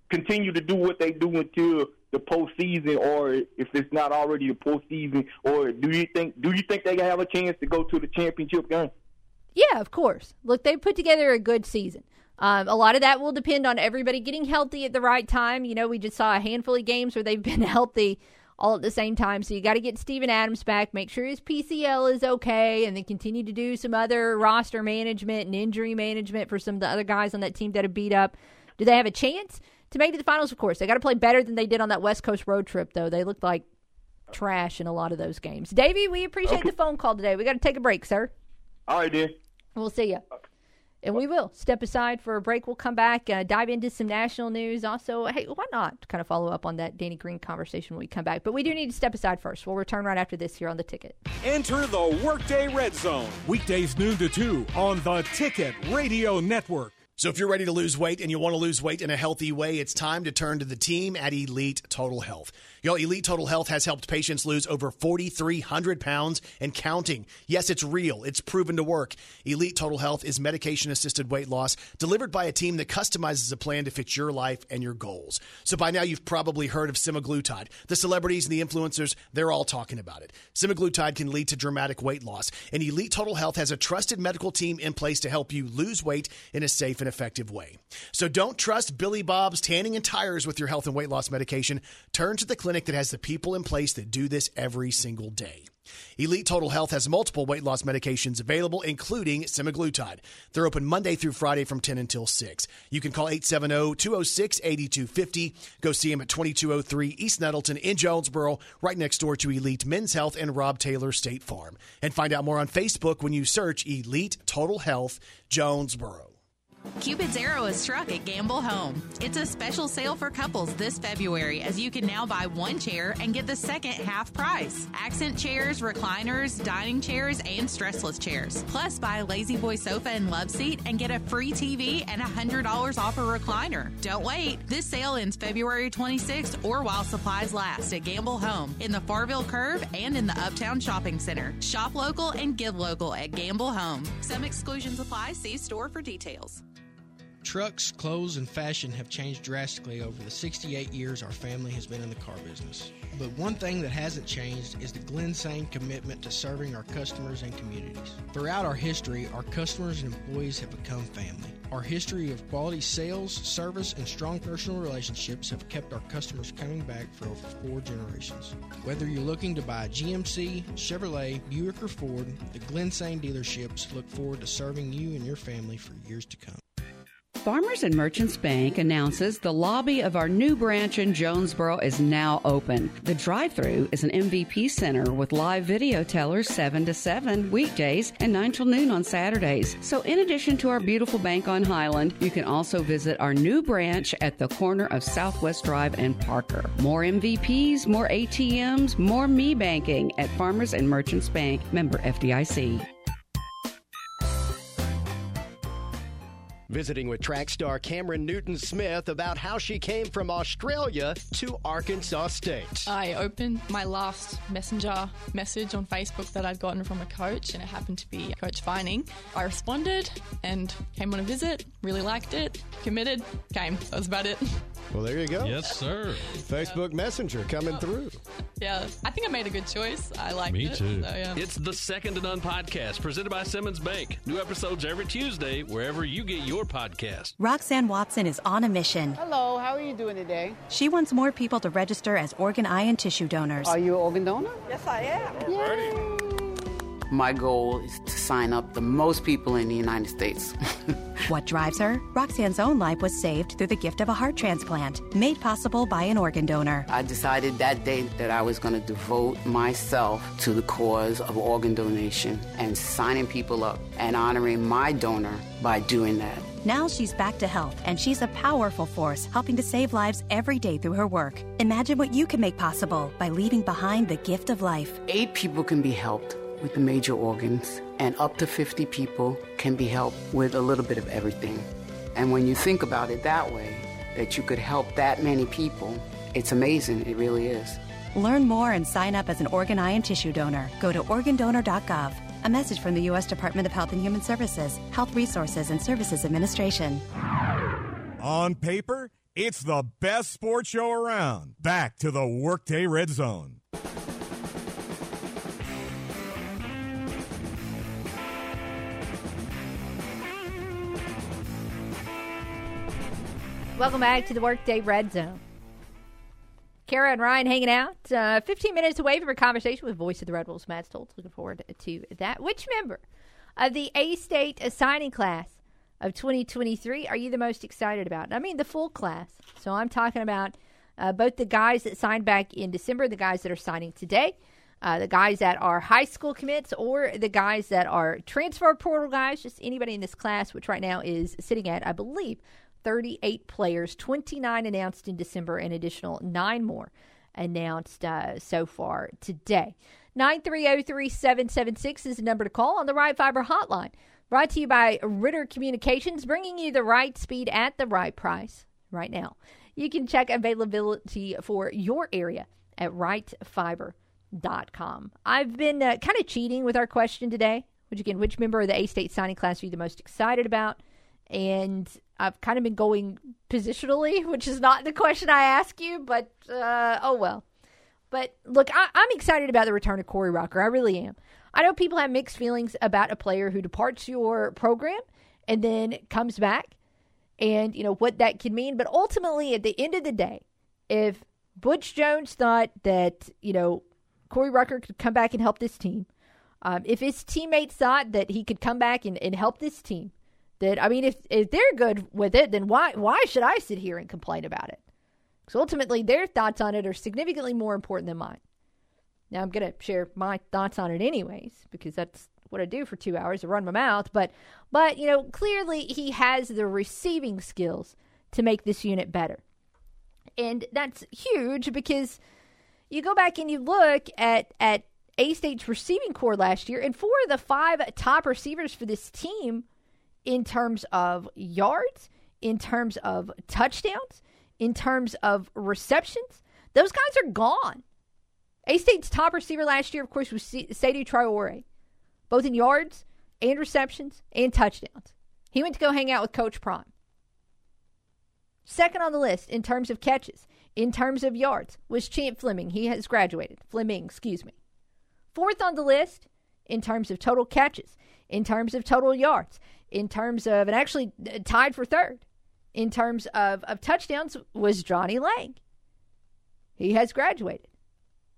continue to do what they do until the postseason, or if it's not already the postseason, or do you think they have a chance to go to the championship game? Yeah, of course. Look, they put together a good season. A lot of that will depend on everybody getting healthy at the right time. You know, we just saw a handful of games where they've been healthy all at the same time. So you got to get Steven Adams back, make sure his PCL is okay, and then continue to do some other roster management and injury management for some of the other guys on that team that have beat up. Do they have a chance to make it to the finals? Of course. They got to play better than they did on that West Coast road trip, though. They looked like trash in a lot of those games. Davey, we appreciate the phone call today. We got to take a break, sir. All right, dear. We'll see you. And we will step aside for a break. We'll come back, dive into some national news. Also, hey, why not kind of follow up on that Danny Green conversation when we come back? But we do need to step aside first. We'll return right after this here on The Ticket. Enter the Workday Red Zone. Weekdays noon to 2 on The Ticket Radio Network. So if you're ready to lose weight and you want to lose weight in a healthy way, it's time to turn to the team at Elite Total Health. Y'all, Elite Total Health has helped patients lose over 4,300 pounds and counting. Yes, it's real. It's proven to work. Elite Total Health is medication-assisted weight loss delivered by a team that customizes a plan to fit your life and your goals. So by now, you've probably heard of semaglutide. The celebrities and the influencers, they're all talking about it. Semaglutide can lead to dramatic weight loss, and Elite Total Health has a trusted medical team in place to help you lose weight in a safe and effective way. So don't trust Billy Bob's tanning and tires with your health and weight loss medication. Turn to the clinic that has the people in place that do this every single day. Elite Total Health has multiple weight loss medications available, including semaglutide. They're open Monday through Friday from 10 until 6. You can call 870-206-8250. Go see them at 2203 East Nettleton in Jonesboro, right next door to Elite Men's Health and Rob Taylor State Farm. And find out more on Facebook when you search Elite Total Health Jonesboro. Cupid's arrow is struck at Gamble Home. It's a special sale for couples this February, as you can now buy one chair and get the second half price. Accent chairs, recliners, dining chairs, and stressless chairs. Plus, buy a Lazy Boy sofa and love seat and get a free TV and $100 off a recliner. Don't wait. This sale ends February 26th or while supplies last at Gamble Home in the Farville Curve and in the Uptown Shopping Center. Shop local and give local at Gamble Home. Some exclusions apply. See store for details. Trucks, clothes, and fashion have changed drastically over the 68 years our family has been in the car business. But one thing that hasn't changed is the Glensane commitment to serving our customers and communities. Throughout our history, our customers and employees have become family. Our history of quality sales, service, and strong personal relationships have kept our customers coming back for over 4 generations. Whether you're looking to buy a GMC, Chevrolet, Buick, or Ford, the Glensane dealerships look forward to serving you and your family for years to come. Farmers and Merchants Bank announces the lobby of our new branch in Jonesboro is now open. The drive-thru is an MVP center with live video tellers 7 to 7 weekdays and 9 till noon on Saturdays. So in addition to our beautiful bank on Highland, you can also visit our new branch at the corner of Southwest Drive and Parker. More MVPs, more ATMs, more me banking at Farmers and Merchants Bank, member FDIC. Visiting with track star Cameron Newton-Smith about how she came from Australia to Arkansas State. I opened my last Messenger message on Facebook that I'd gotten from a coach, and it happened to be Coach Vining. I responded and came on a visit, really liked it, committed, came. That was about it. Well, there you go. Yes, sir. Facebook Messenger coming through. Yeah, I think I made a good choice. I liked it. Me too. So, yeah. It's the Second to None podcast presented by Simmons Bank. New episodes every Tuesday wherever you get your podcast. Roxanne Watson is on a mission. Hello, how are you doing today? She wants more people to register as organ, eye, and tissue donors. Are you an organ donor? Yes, I am. Alrighty. My goal is to sign up the most people in the United States. What drives her? Roxanne's own life was saved through the gift of a heart transplant, made possible by an organ donor. I decided that day that I was going to devote myself to the cause of organ donation and signing people up and honoring my donor by doing that. Now she's back to health, and she's a powerful force, helping to save lives every day through her work. Imagine what you can make possible by leaving behind the gift of life. 8 people can be helped with the major organs, and up to 50 people can be helped with a little bit of everything. And when you think about it that way, that you could help that many people, it's amazing. It really is. Learn more and sign up as an organ, eye, and tissue donor. Go to organdonor.gov. A message from the U.S. Department of Health and Human Services, Health Resources and Services Administration. On paper, it's the best sports show around. Back to the Workday Red Zone. Welcome back to the Workday Red Zone. Kara and Ryan hanging out. 15 minutes away from a conversation with voice of the Red Wolves, Matt Stoltz. Looking forward to that. Which member of the A-State signing class of 2023 are you the most excited about? I mean, the full class. So I'm talking about both the guys that signed back in December, the guys that are signing today, the guys that are high school commits, or the guys that are transfer portal guys, just anybody in this class, which right now is sitting at, I believe, 38 players, 29 announced in December, an additional 9 more announced so far today. 9303776 is the number to call on the Right Fiber Hotline. Brought to you by Ritter Communications, bringing you the right speed at the right price right now. You can check availability for your area at rightfiber.com. I've been kind of cheating with our question today, which member of the A-State signing class are you the most excited about? And I've kind of been going positionally, which is not the question I ask you, but oh well. But look, I'm excited about the return of Corey Rucker. I really am. I know people have mixed feelings about a player who departs your program and then comes back and, you know, what that could mean. But ultimately, at the end of the day, if Butch Jones thought that, you know, Corey Rucker could come back and help this team, if his teammates thought that he could come back and help this team, that, I mean, if they're good with it, then why should I sit here and complain about it? Because ultimately, their thoughts on it are significantly more important than mine. Now, I'm going to share my thoughts on it anyways, because that's what I do for 2 hours, to run my mouth. But you know, clearly he has the receiving skills to make this unit better. And that's huge, because you go back and you look at A-State's receiving core last year, and 4 of the 5 top receivers for this team in terms of yards, in terms of touchdowns, in terms of receptions, those guys are gone. A-State's top receiver last year, of course, was Seydou Traore, both in yards and receptions and touchdowns. He went to go hang out with Coach Prime. Second on the list in terms of catches, in terms of yards, was Champ Fleming. He has graduated. Fleming. Fourth on the list in terms of total catches, in terms of total yards, in terms of, and actually tied for third, in terms of touchdowns, was Johnny Lang. He has graduated.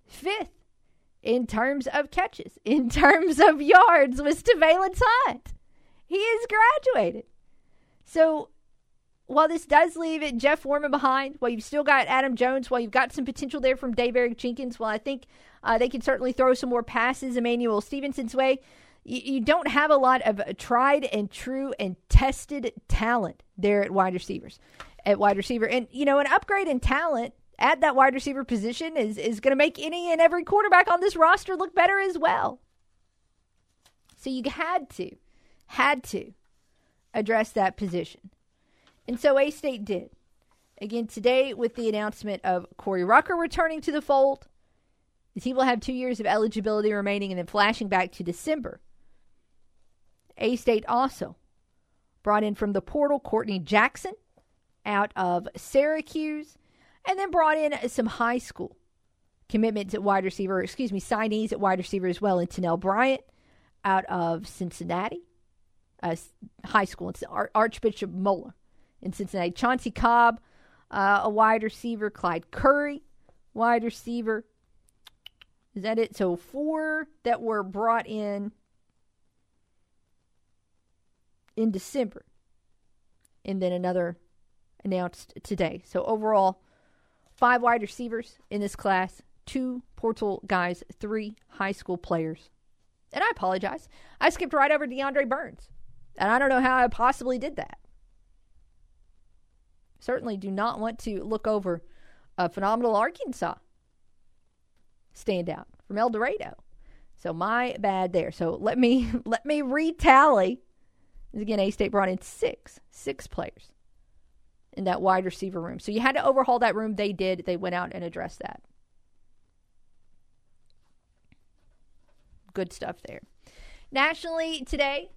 Fifth in terms of catches, in terms of yards, was Tevalon Hunt. He has graduated. So while this does leave it Jeff Foreman behind, while you've still got Adam Jones, while you've got some potential there from Daverick Jenkins, while I think they can certainly throw some more passes Emmanuel Stevenson's way, you don't have a lot of tried and true and tested talent there at wide receivers. And, you know, an upgrade in talent at that wide receiver position is going to make any and every quarterback on this roster look better as well. So you had to address that position. And so A-State did. Again, today with the announcement of Corey Rucker returning to the fold, as he will have 2 years of eligibility remaining and then flashing back to December. A-State also brought in from the portal Courtney Jackson out of Syracuse, and then brought in some high school commitments at wide receiver, signees at wide receiver as well, and Tenelle Bryant out of Cincinnati High School, Archbishop Muller in Cincinnati. Chauncey Cobb, a wide receiver. Clyde Curry, wide receiver. Is that it? So 4 that were brought in December, and then another announced today. So overall, 5 wide receivers in this class, 2 portal guys, 3 high school players. And I apologize. I skipped right over DeAndre Burns. And I don't know how I possibly did that. Certainly do not want to look over a phenomenal Arkansas standout from El Dorado. So my bad there. So let me retally. Again, A-State brought in six players in that wide receiver room. So you had to overhaul that room. They did. They went out and addressed that. Good stuff there. Nationally today,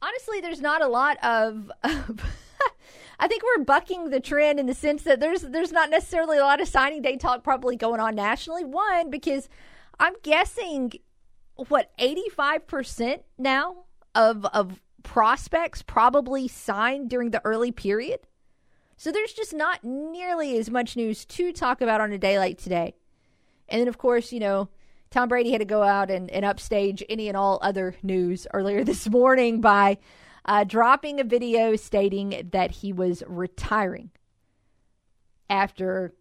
honestly, there's not a lot of... I think we're bucking the trend in the sense that there's not necessarily a lot of signing day talk probably going on nationally. One, because I'm guessing, 85% now of prospects probably signed during the early period. So there's just not nearly as much news to talk about on a day like today. And then, of course, you know, Tom Brady had to go out and upstage any and all other news earlier this morning by dropping a video stating that he was retiring after,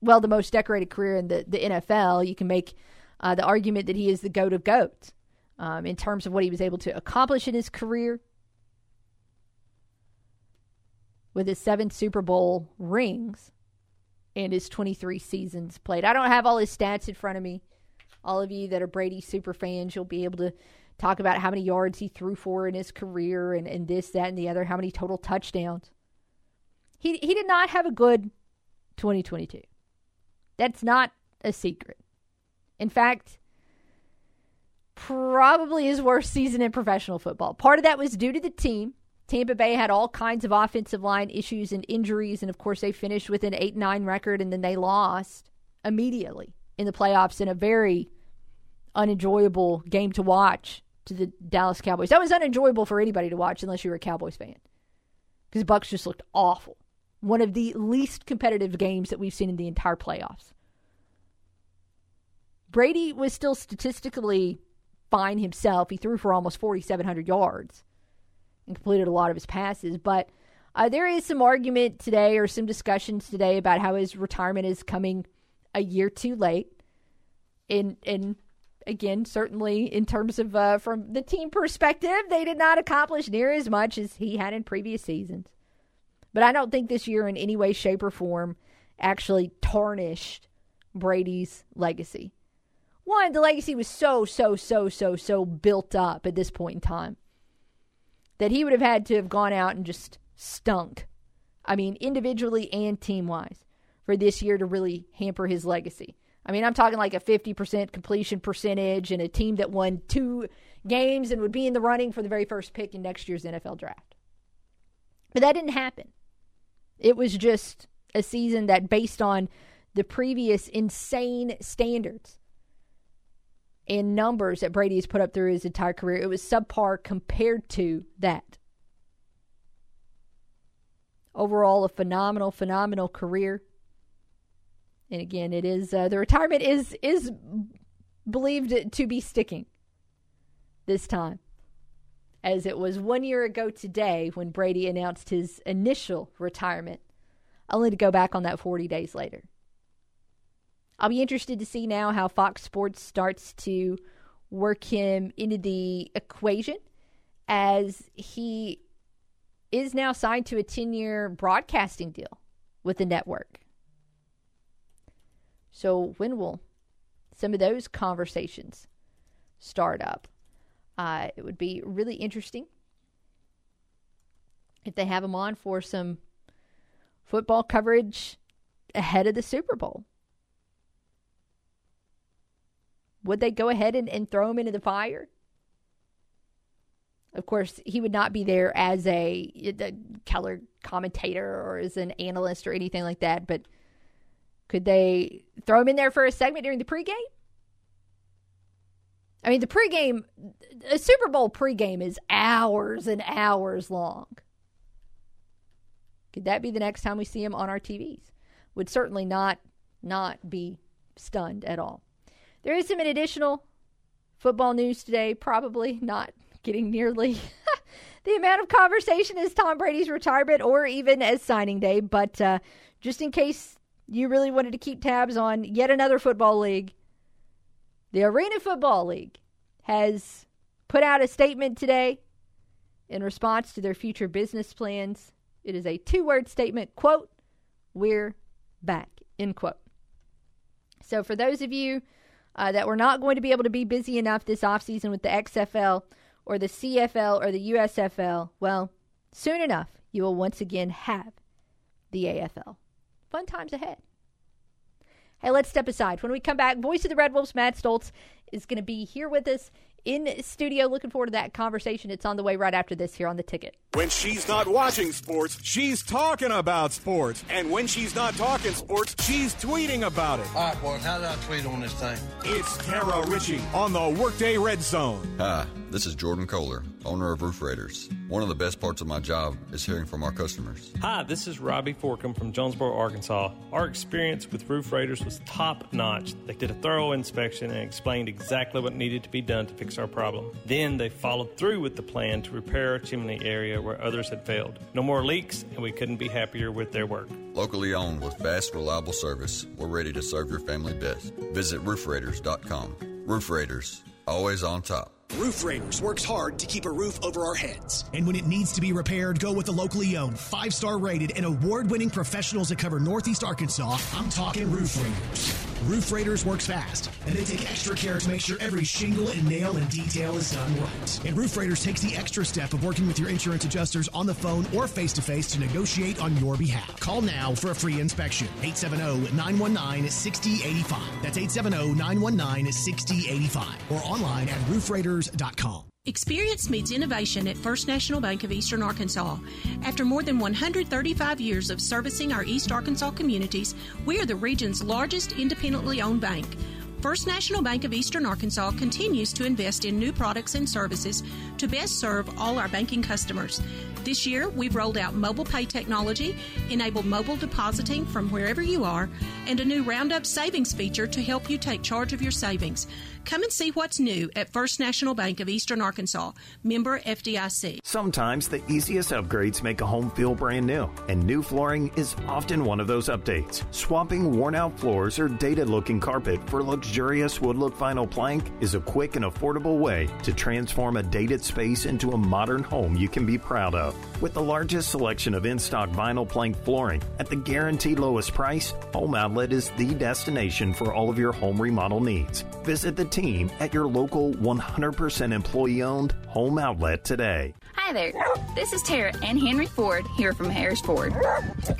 well, the most decorated career in the NFL. You can make the argument that he is the GOAT of GOATs in terms of what he was able to accomplish in his career, with his 7 Super Bowl rings and his 23 seasons played. I don't have all his stats in front of me. All of you that are Brady super fans, you'll be able to talk about how many yards he threw for in his career and this, that, and the other, how many total touchdowns. He did not have a good 2022. That's not a secret. In fact, probably his worst season in professional football. Part of that was due to the team. Tampa Bay had all kinds of offensive line issues and injuries, and of course they finished with an 8-9 record, and then they lost immediately in the playoffs in a very unenjoyable game to watch to the Dallas Cowboys. That was unenjoyable for anybody to watch unless you were a Cowboys fan, because the Bucs just looked awful. One of the least competitive games that we've seen in the entire playoffs. Brady was still statistically fine himself. He threw for almost 4,700 yards and completed a lot of his passes, but there is some argument today, or some discussions today, about how his retirement is coming a year too late. And again, certainly in terms of from the team perspective, they did not accomplish near as much as he had in previous seasons. But I don't think this year in any way, shape, or form actually tarnished Brady's legacy. One, the legacy was so built up at this point in time that he would have had to have gone out and just stunk. I mean, individually and team-wise, for this year to really hamper his legacy. I mean, I'm talking like a 50% completion percentage and a team that won 2 games and would be in the running for the very first pick in next year's NFL draft. But that didn't happen. It was just a season that, based on the previous insane standards and numbers that Brady has put up through his entire career, it was subpar compared to that. Overall, a phenomenal career. And again, it is the retirement is believed to be sticking this time, as it was 1 year ago today when Brady announced his initial retirement, only to go back on that 40 days later. I'll be interested to see now how Fox Sports starts to work him into the equation, as he is now signed to a 10-year broadcasting deal with the network. So when will some of those conversations start up? It would be really interesting if they have him on for some football coverage ahead of the Super Bowl. Would they go ahead and throw him into the fire? Of course, he would not be there as a color commentator or as an analyst or anything like that, but could they throw him in there for a segment during the pregame? I mean, a Super Bowl pregame is hours and hours long. Could that be the next time we see him on our TVs? Would certainly not be stunned at all. There is some additional football news today, probably not getting nearly the amount of conversation as Tom Brady's retirement or even as signing day, but just in case you really wanted to keep tabs on yet another football league, the Arena Football League has put out a statement today in response to their future business plans. It is a two-word statement, quote, "We're back," end quote. So for those of you that were not going to be able to be busy enough this offseason with the XFL or the CFL or the USFL, well, soon enough, you will once again have the AFL. Fun times ahead. Hey, let's step aside. When we come back, voice of the Red Wolves, Matt Stoltz, is going to be here with us in studio. Looking forward to that conversation. It's on the way right after this here on The Ticket. When she's not watching sports, she's talking about sports. And when she's not talking sports, she's tweeting about it. All right, boys, how did I tweet on this thing? It's Kara Ritchie on the Workday Red Zone. Hi, this is Jordan Kohler, owner of Roof Raiders. One of the best parts of my job is hearing from our customers. Hi, this is Robbie Forkum from Jonesboro, Arkansas. Our experience with Roof Raiders was top-notch. They did a thorough inspection and explained exactly what needed to be done to fix our problem. Then they followed through with the plan to repair our chimney area where others had failed. No more leaks, and we couldn't be happier with their work. Locally owned with fast, reliable service, we're ready to serve your family best. Visit roofraiders.com. Roof Raiders, always on top. Roof Raiders works hard to keep a roof over our heads. And when it needs to be repaired, go with the locally owned, five-star rated, and award-winning professionals that cover Northeast Arkansas. I'm talking Roof Raiders. Roof Raiders works fast, and they take extra care to make sure every shingle and nail and detail is done right. And Roof Raiders takes the extra step of working with your insurance adjusters on the phone or face-to-face to negotiate on your behalf. Call now for a free inspection. 870-919-6085. That's 870-919-6085. Or online at roofraiders.com. Experience meets innovation at First National Bank of Eastern Arkansas. After more than 135 years of servicing our East Arkansas communities, we are the region's largest independently owned bank. First National Bank of Eastern Arkansas continues to invest in new products and services to best serve all our banking customers. This year, we've rolled out mobile pay technology, enabled mobile depositing from wherever you are, and a new Roundup savings feature to help you take charge of your savings. Come and see what's new at First National Bank of Eastern Arkansas, member FDIC. Sometimes the easiest upgrades make a home feel brand new, and new flooring is often one of those updates. Swapping worn-out floors or dated-looking carpet for luxurious wood-look vinyl plank is a quick and affordable way to transform a dated space into a modern home you can be proud of. With the largest selection of in-stock vinyl plank flooring at the guaranteed lowest price, Home Outlet is the destination for all of your home remodel needs. Visit the team at your local 100% employee-owned Home Outlet today. Hi there. This is Tara and Henry Ford here from Harris Ford.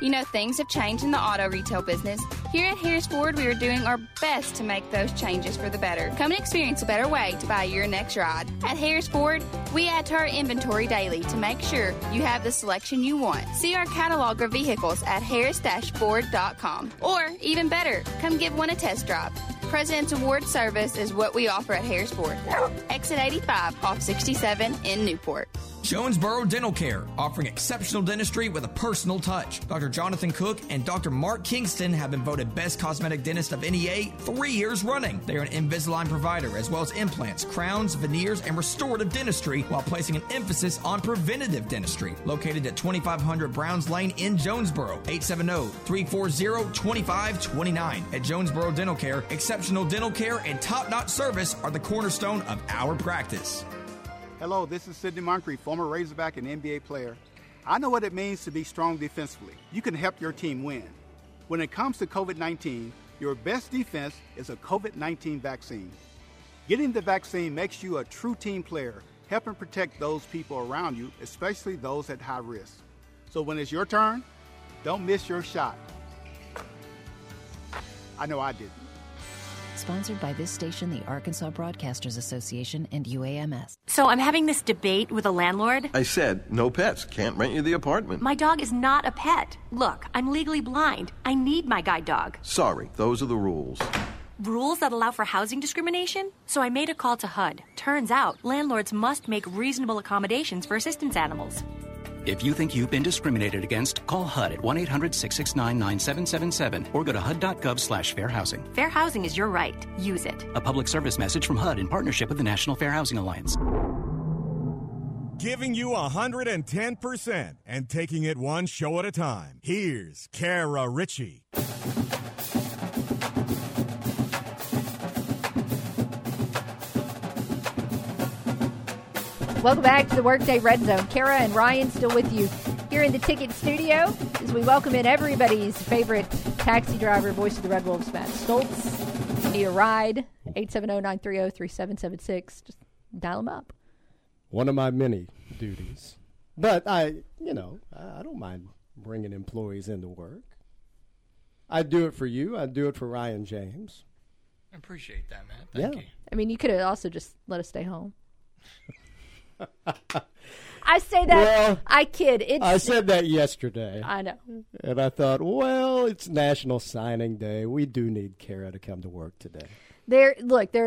You know, things have changed in the auto retail business. Here at Harris Ford, we are doing our best to make those those changes for the better. Come and experience a better way to buy your next rod. At Harris Ford, we add to our inventory daily to make sure you have the selection you want. See our catalog of vehicles at harris-ford.com. Or even better, come give one a test drive. President's Award service is what we offer at Harris Ford. Exit 85 off 67 in Newport. Jonesboro Dental Care, offering exceptional dentistry with a personal touch. Dr. Jonathan Cook and Dr. Mark Kingston have been voted Best Cosmetic Dentist of NEA 3 years running. They are an Invisalign provider, as well as implants, crowns, veneers, and restorative dentistry, while placing an emphasis on preventative dentistry. Located at 2500 Browns Lane in Jonesboro, 870-340-2529. At Jonesboro Dental Care, exceptional dental care and top-notch service are the cornerstone of our practice. Hello, this is Sidney Moncrief, former Razorback and NBA player. I know what it means to be strong defensively. You can help your team win. When it comes to COVID-19, your best defense is a COVID-19 vaccine. Getting the vaccine makes you a true team player, helping protect those people around you, especially those at high risk. So when it's your turn, don't miss your shot. I know I didn't. Sponsored by this station, the Arkansas Broadcasters Association, and UAMS. So I'm having this debate with a landlord. I said, no pets, can't rent you the apartment. My dog is not a pet. Look, I'm legally blind. I need my guide dog. Sorry, those are the rules. Rules that allow for housing discrimination? So I made a call to HUD. Turns out, landlords must make reasonable accommodations for assistance animals. If you think you've been discriminated against, call HUD at 1-800-669-9777 or go to hud.gov/fairhousing. Fair housing is your right. Use it. A public service message from HUD in partnership with the National Fair Housing Alliance. Giving you 110% and taking it one show at a time. Here's Kara Ritchie. Welcome back to the Workday Red Zone. Kara and Ryan still with you here in the ticket studio as we welcome in everybody's favorite taxi driver, voice of the Red Wolves, Matt Stoltz. You need a ride, 870-930-3776. Just dial him up. One of my many duties. But I don't mind bringing employees into work. I do it for you. I do it for Ryan James. I appreciate that, Matt. Thank you. I mean, you could have also just let us stay home. I say that, well, I kid. I said that yesterday. I know. And I thought, well, it's National Signing Day. We do need Kara to come to work today. There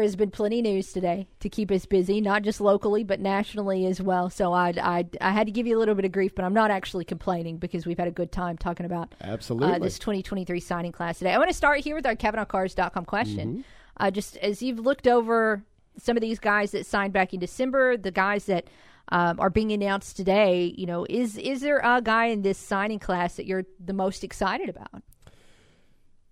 has been plenty of news today to keep us busy, not just locally, but nationally as well. So I had to give you a little bit of grief, but I'm not actually complaining because we've had a good time talking about this 2023 signing class today. I want to start here with our KavanaughCars.com question. Mm-hmm. Just as you've looked over some of these guys that signed back in December, the guys that are being announced today, is there a guy in this signing class that you're the most excited about?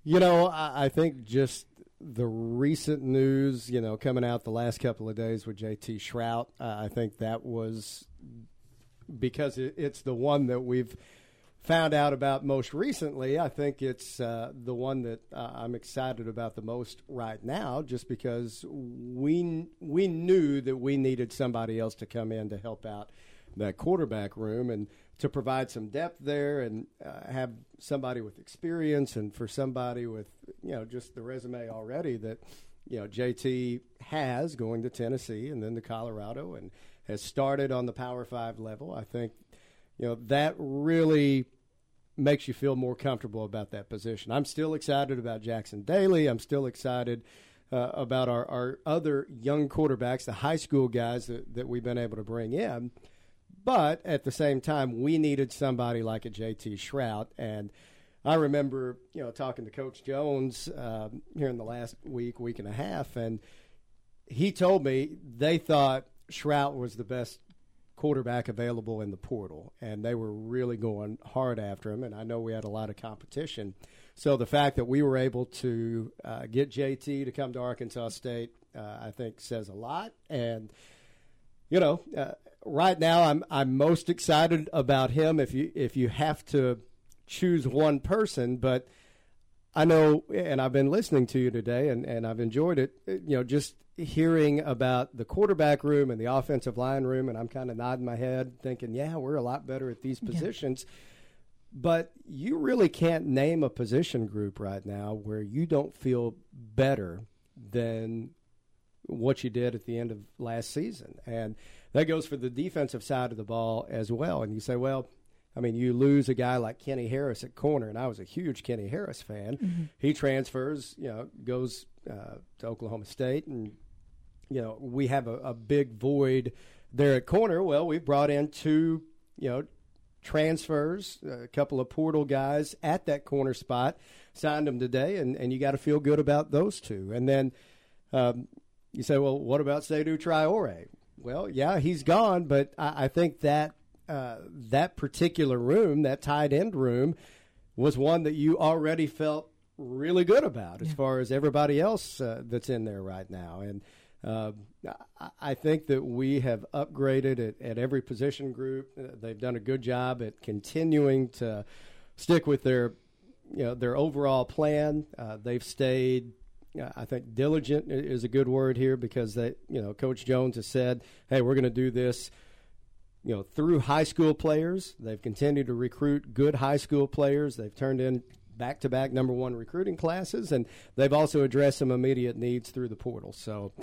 I think just the recent news, coming out the last couple of days with J.T. Shrout, I think that was because it's the one that we've found out about most recently. I think it's the one that I'm excited about the most right now, just because we knew that we needed somebody else to come in to help out that quarterback room and to provide some depth there and have somebody with experience, and for somebody with just the resume already that JT has, going to Tennessee and then to Colorado, and has started on the Power 5 level. I think that really makes you feel more comfortable about that position. I'm still excited about Jackson Daly. I'm still excited about our other young quarterbacks, the high school guys that we've been able to bring in. But at the same time, we needed somebody like a J.T. Shrout. And I remember, talking to Coach Jones here in the last week and a half, and he told me they thought Shrout was the best quarterback available in the portal, and they were really going hard after him. And I know we had a lot of competition, so the fact that we were able to get JT to come to Arkansas State I think says a lot. And right now I'm most excited about him if you have to choose one person. But I know, and I've been listening to you today, and I've enjoyed it, just hearing about the quarterback room and the offensive line room, and I'm kind of nodding my head thinking, yeah, we're a lot better at these positions. Yeah. But you really can't name a position group right now where you don't feel better than what you did at the end of last season. And that goes for the defensive side of the ball as well. And you say, well, I mean, you lose a guy like Kenny Harris at corner, and I was a huge Kenny Harris fan. Mm-hmm. He transfers, you know, goes to Oklahoma State, and, you know, we have a big void there at corner. Well, we brought in two, you know, transfers, a couple of portal guys at that corner spot, signed them today, and you got to feel good about those two. And then you say, well, what about Seydou Traore? Well, yeah, he's gone, but I think that that particular room, that tight end room, was one that you already felt really good about as far as everybody else that's in there right now. And I think that we have upgraded at every position group. They've done a good job at continuing to stick with their, you know, their overall plan. They've stayed, I think, diligent is a good word here, because they, you know, Coach Jones has said, hey, we're going to do this, you know, through high school players. They've continued to recruit good high school players. They've turned in back-to-back number one recruiting classes, and they've also addressed some immediate needs through the portal. So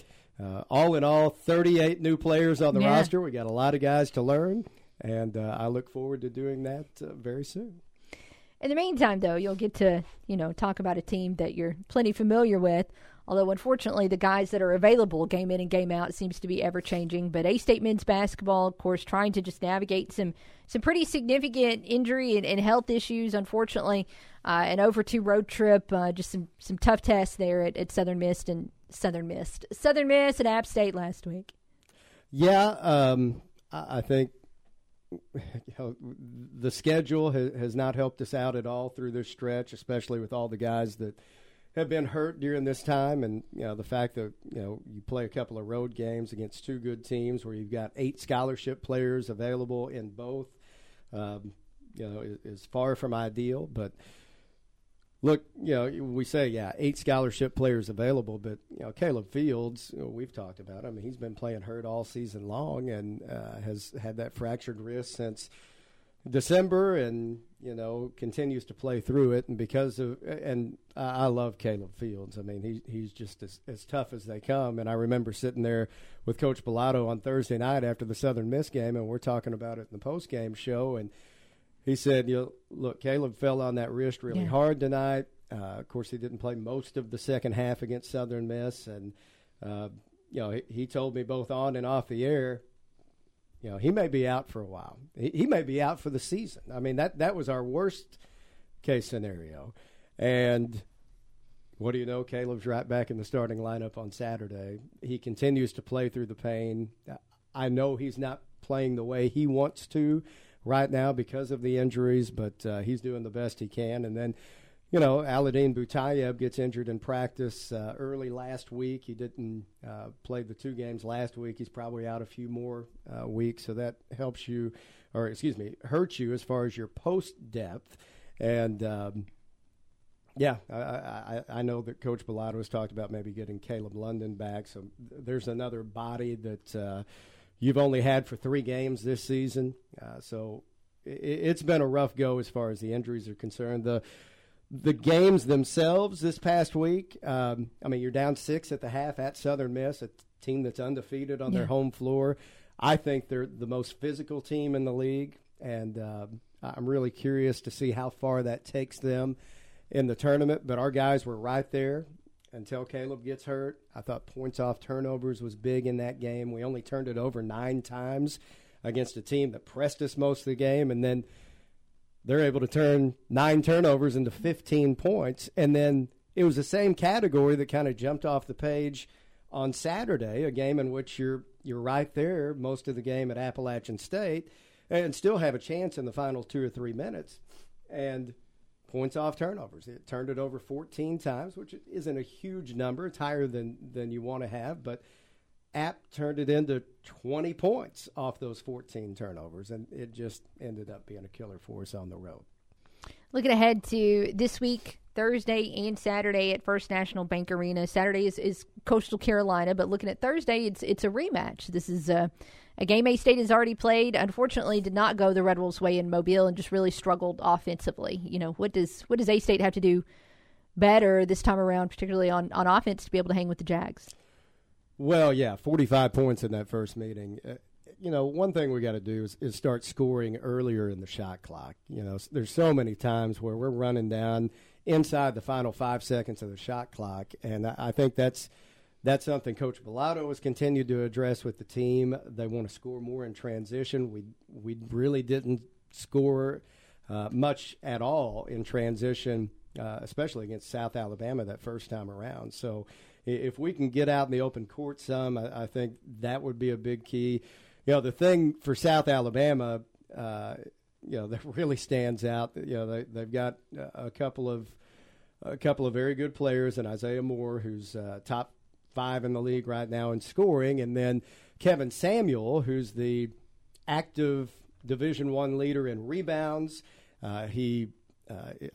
all in all, 38 new players on the roster. We got a lot of guys to learn, and I look forward to doing that very soon. In the meantime, though, you'll get to, you know, talk about a team that you're plenty familiar with, although unfortunately the guys that are available game in and game out seems to be ever-changing. But A-State men's basketball, of course, trying to just navigate some pretty significant injury and health issues, unfortunately, an over two road trip, just some tough tests there at Southern Miss and App State last week. Yeah, I think, you know, the schedule has not helped us out at all through this stretch, especially with all the guys that have been hurt during this time. And, you know, the fact that, you know, you play a couple of road games against two good teams where you've got 8 scholarship players available in both, you know, is far from ideal. But look, you know, we say, 8 scholarship players available, but, you know, Caleb Fields, you know, we've talked about him. I mean, he's been playing hurt all season long and has had that fractured wrist since December and, you know, continues to play through it. And I love Caleb Fields. I mean, he's just as tough as they come. And I remember sitting there with Coach Bilotto on Thursday night after the Southern Miss game, and we're talking about it in the postgame show, and he said, you know, look, Caleb fell on that wrist really hard tonight. Of course, he didn't play most of the second half against Southern Miss. And, you know, he told me both on and off the air, you know, he may be out for a while. He may be out for the season. I mean, that was our worst case scenario. And what do you know? Caleb's right back in the starting lineup on Saturday. He continues to play through the pain. I know he's not playing the way he wants to right now because of the injuries, but he's doing the best he can. And then, you know, Aladeen Boutayeb gets injured in practice early last week. He didn't play the 2 games last week. He's probably out a few more weeks, so that helps you, or excuse me, hurts you as far as your post depth. And I know that Coach Bilotto has talked about maybe getting Caleb London back, so there's another body that you've only had for 3 games this season, so it's been a rough go as far as the injuries are concerned. The games themselves this past week, I mean, you're down 6 at the half at Southern Miss, a team that's undefeated on their home floor. I think they're the most physical team in the league, and I'm really curious to see how far that takes them in the tournament. But our guys were right there until Caleb gets hurt. I thought points off turnovers was big in that game. We only turned it over 9 times against a team that pressed us most of the game, and then they're able to turn 9 turnovers into 15 points. And then it was the same category that kind of jumped off the page on Saturday, a game in which you're right there most of the game at Appalachian State and still have a chance in the final 2 or 3 minutes. And points off turnovers. It turned it over 14 times, which isn't a huge number. It's higher than you want to have, but App turned it into 20 points off those 14 turnovers, and it just ended up being a killer for us on the road. Looking ahead to this week, Thursday and Saturday at First National Bank Arena. Saturday is Coastal Carolina, but looking at Thursday, it's a rematch. This is a game A-State has already played. Unfortunately, did not go the Red Wolves' way in Mobile and just really struggled offensively. You know, what does A-State have to do better this time around, particularly on offense, to be able to hang with the Jags. Well, yeah, 45 points in that first meeting. You know, one thing we got to do is start scoring earlier in the shot clock. You know, there's so many times where we're running down inside the final 5 seconds of the shot clock, and I think that's something Coach Bilotto has continued to address with the team. They want to score more in transition. We really didn't score much at all in transition, especially against South Alabama that first time around. So if we can get out in the open court some, I think that would be a big key. You know, the thing for South Alabama, you know, that really stands out, you know, they've got a couple of very good players in Isaiah Moore, who's top five in the league right now in scoring, and then Kevin Samuel, who's the active Division I leader in rebounds. He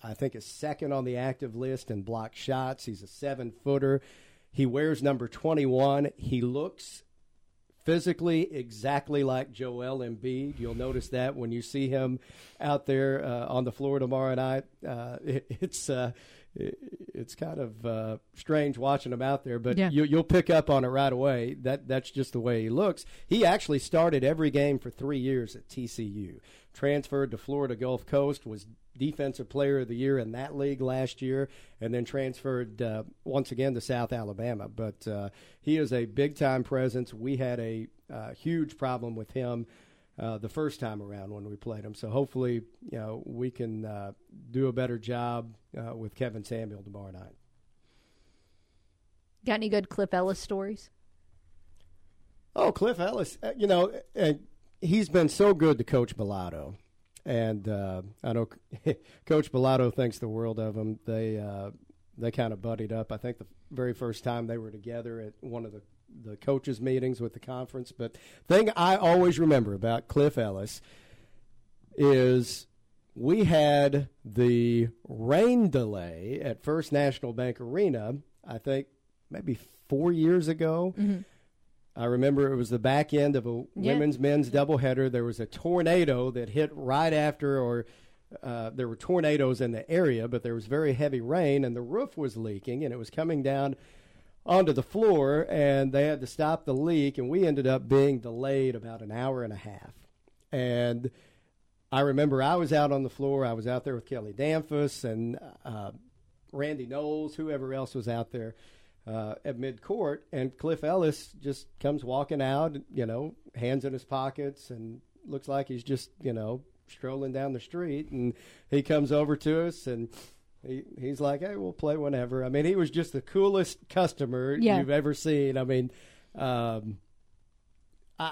I think, is second on the active list in block shots. He's a 7-footer. He wears number 21. He looks physically exactly like Joel Embiid. You'll notice that when you see him out there on the floor tomorrow night. It's kind of strange watching him out there, but yeah, you'll pick up on it right away. That's just the way he looks. He actually started every game for 3 years at TCU, transferred to Florida Gulf Coast, was Defensive Player of the Year in that league last year, and then transferred once again to South Alabama. But he is a big-time presence. We had a huge problem with him the first time around when we played him. So hopefully, you know, we can do a better job with Kevin Samuel tomorrow night. Got any good Cliff Ellis stories? Oh, Cliff Ellis, you know, he's been so good to Coach Bilotto. And I know Coach Bilotto thinks the world of him. They kind of buddied up, I think, the very first time they were together at one of the coaches' meetings with the conference. But the thing I always remember about Cliff Ellis is we had the rain delay at First National Bank Arena, I think maybe 4 years ago. Mm-hmm. I remember it was the back end of a women's-men's doubleheader. There was a tornado that hit right after, or there were tornadoes in the area, but there was very heavy rain, and the roof was leaking, and it was coming down onto the floor, and they had to stop the leak, and we ended up being delayed about an hour and a half. And I remember I was out on the floor. I was out there with Kelly Danfus and Randy Knowles, whoever else was out there. At midcourt, and Cliff Ellis just comes walking out, you know, hands in his pockets, and looks like he's just, you know, strolling down the street. And he comes over to us, and he's like, "Hey, we'll play whenever." I mean, he was just the coolest customer you've ever seen. I mean, I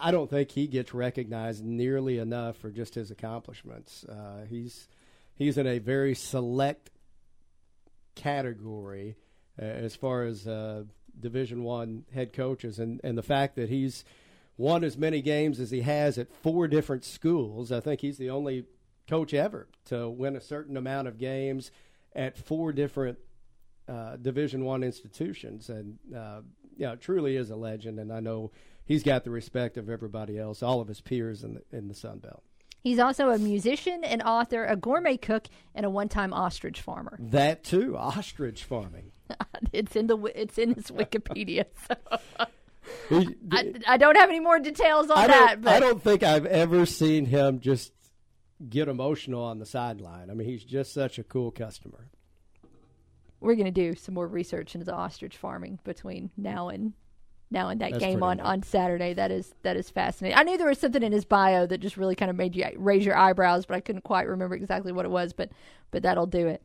don't think he gets recognized nearly enough for just his accomplishments. He's in a very select category as far as Division I head coaches, and the fact that he's won as many games as he has at four different schools. I think he's the only coach ever to win a certain amount of games at four different Division I institutions, and truly is a legend, and I know he's got the respect of everybody else, all of his peers in the Sun Belt. He's also a musician, an author, a gourmet cook, and a one-time ostrich farmer. That too, ostrich farming. It's in his Wikipedia. So. I don't have any more details on that. But I don't think I've ever seen him just get emotional on the sideline. I mean, he's just such a cool customer. We're going to do some more research into the ostrich farming between now and that That's game on Saturday. That is fascinating. I knew there was something in his bio that just really kind of made you raise your eyebrows, but I couldn't quite remember exactly what it was, but that'll do it.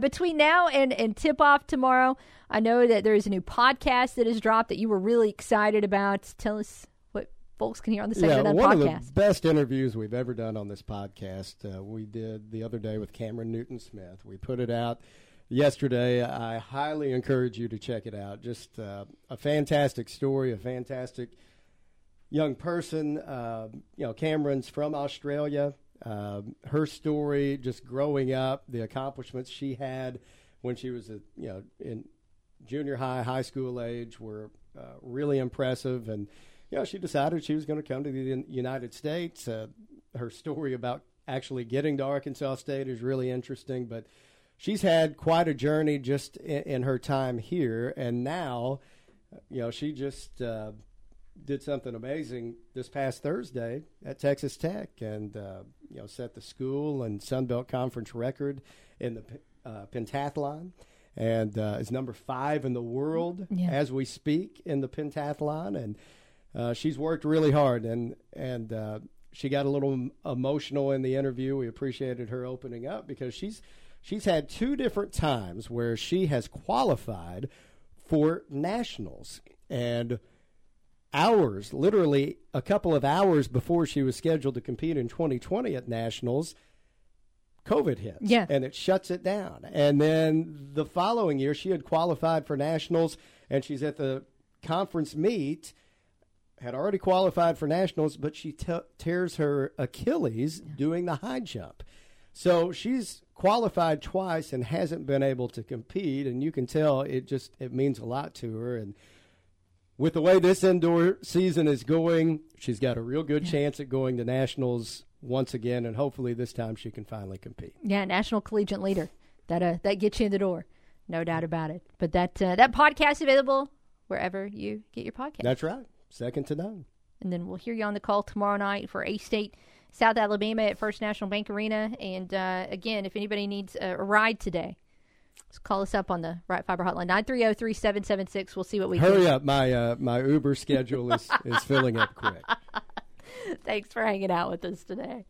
Between now and tip-off tomorrow, I know that there is a new podcast that is dropped that you were really excited about. Tell us what folks can hear on the section of that podcast. One of the best interviews we've ever done on this podcast, we did the other day with Cameron Newton-Smith. We put it out yesterday. I highly encourage you to check it out. Just a fantastic story, a fantastic young person. You know, Cameron's from Australia. Her story, just growing up, the accomplishments she had when she was, in junior high, high school age were really impressive. And, you know, she decided she was going to come to the United States. Her story about actually getting to Arkansas State is really interesting, but she's had quite a journey just in her time here, and now, you know, she just did something amazing this past Thursday at Texas Tech, and you know, set the school and Sun Belt Conference record in the pentathlon, and is number 5 in the world as we speak in the pentathlon, and she's worked really hard, and she got a little emotional in the interview. We appreciated her opening up because she's had 2 different times where she has qualified for nationals, and hours, literally a couple of hours before she was scheduled to compete in 2020 at nationals, COVID hits, and it shuts it down. And then the following year, she had qualified for nationals, and she's at the conference meet, had already qualified for nationals, but she tears her Achilles doing the high jump. So she's qualified twice and hasn't been able to compete, and you can tell it means a lot to her. And with the way this indoor season is going, she's got a real good chance at going to nationals once again, and hopefully this time she can finally compete. Yeah, national collegiate leader. That gets you in the door, no doubt about it. But that podcast is available wherever you get your podcast. That's right. Second to none. And then we'll hear you on the call tomorrow night for A-State, South Alabama at First National Bank Arena. And, again, if anybody needs a ride today, just call us up on the Right Fiber Hotline, 930-3776. We'll see what we can. Hurry up. My Uber schedule is filling up quick. Thanks for hanging out with us today.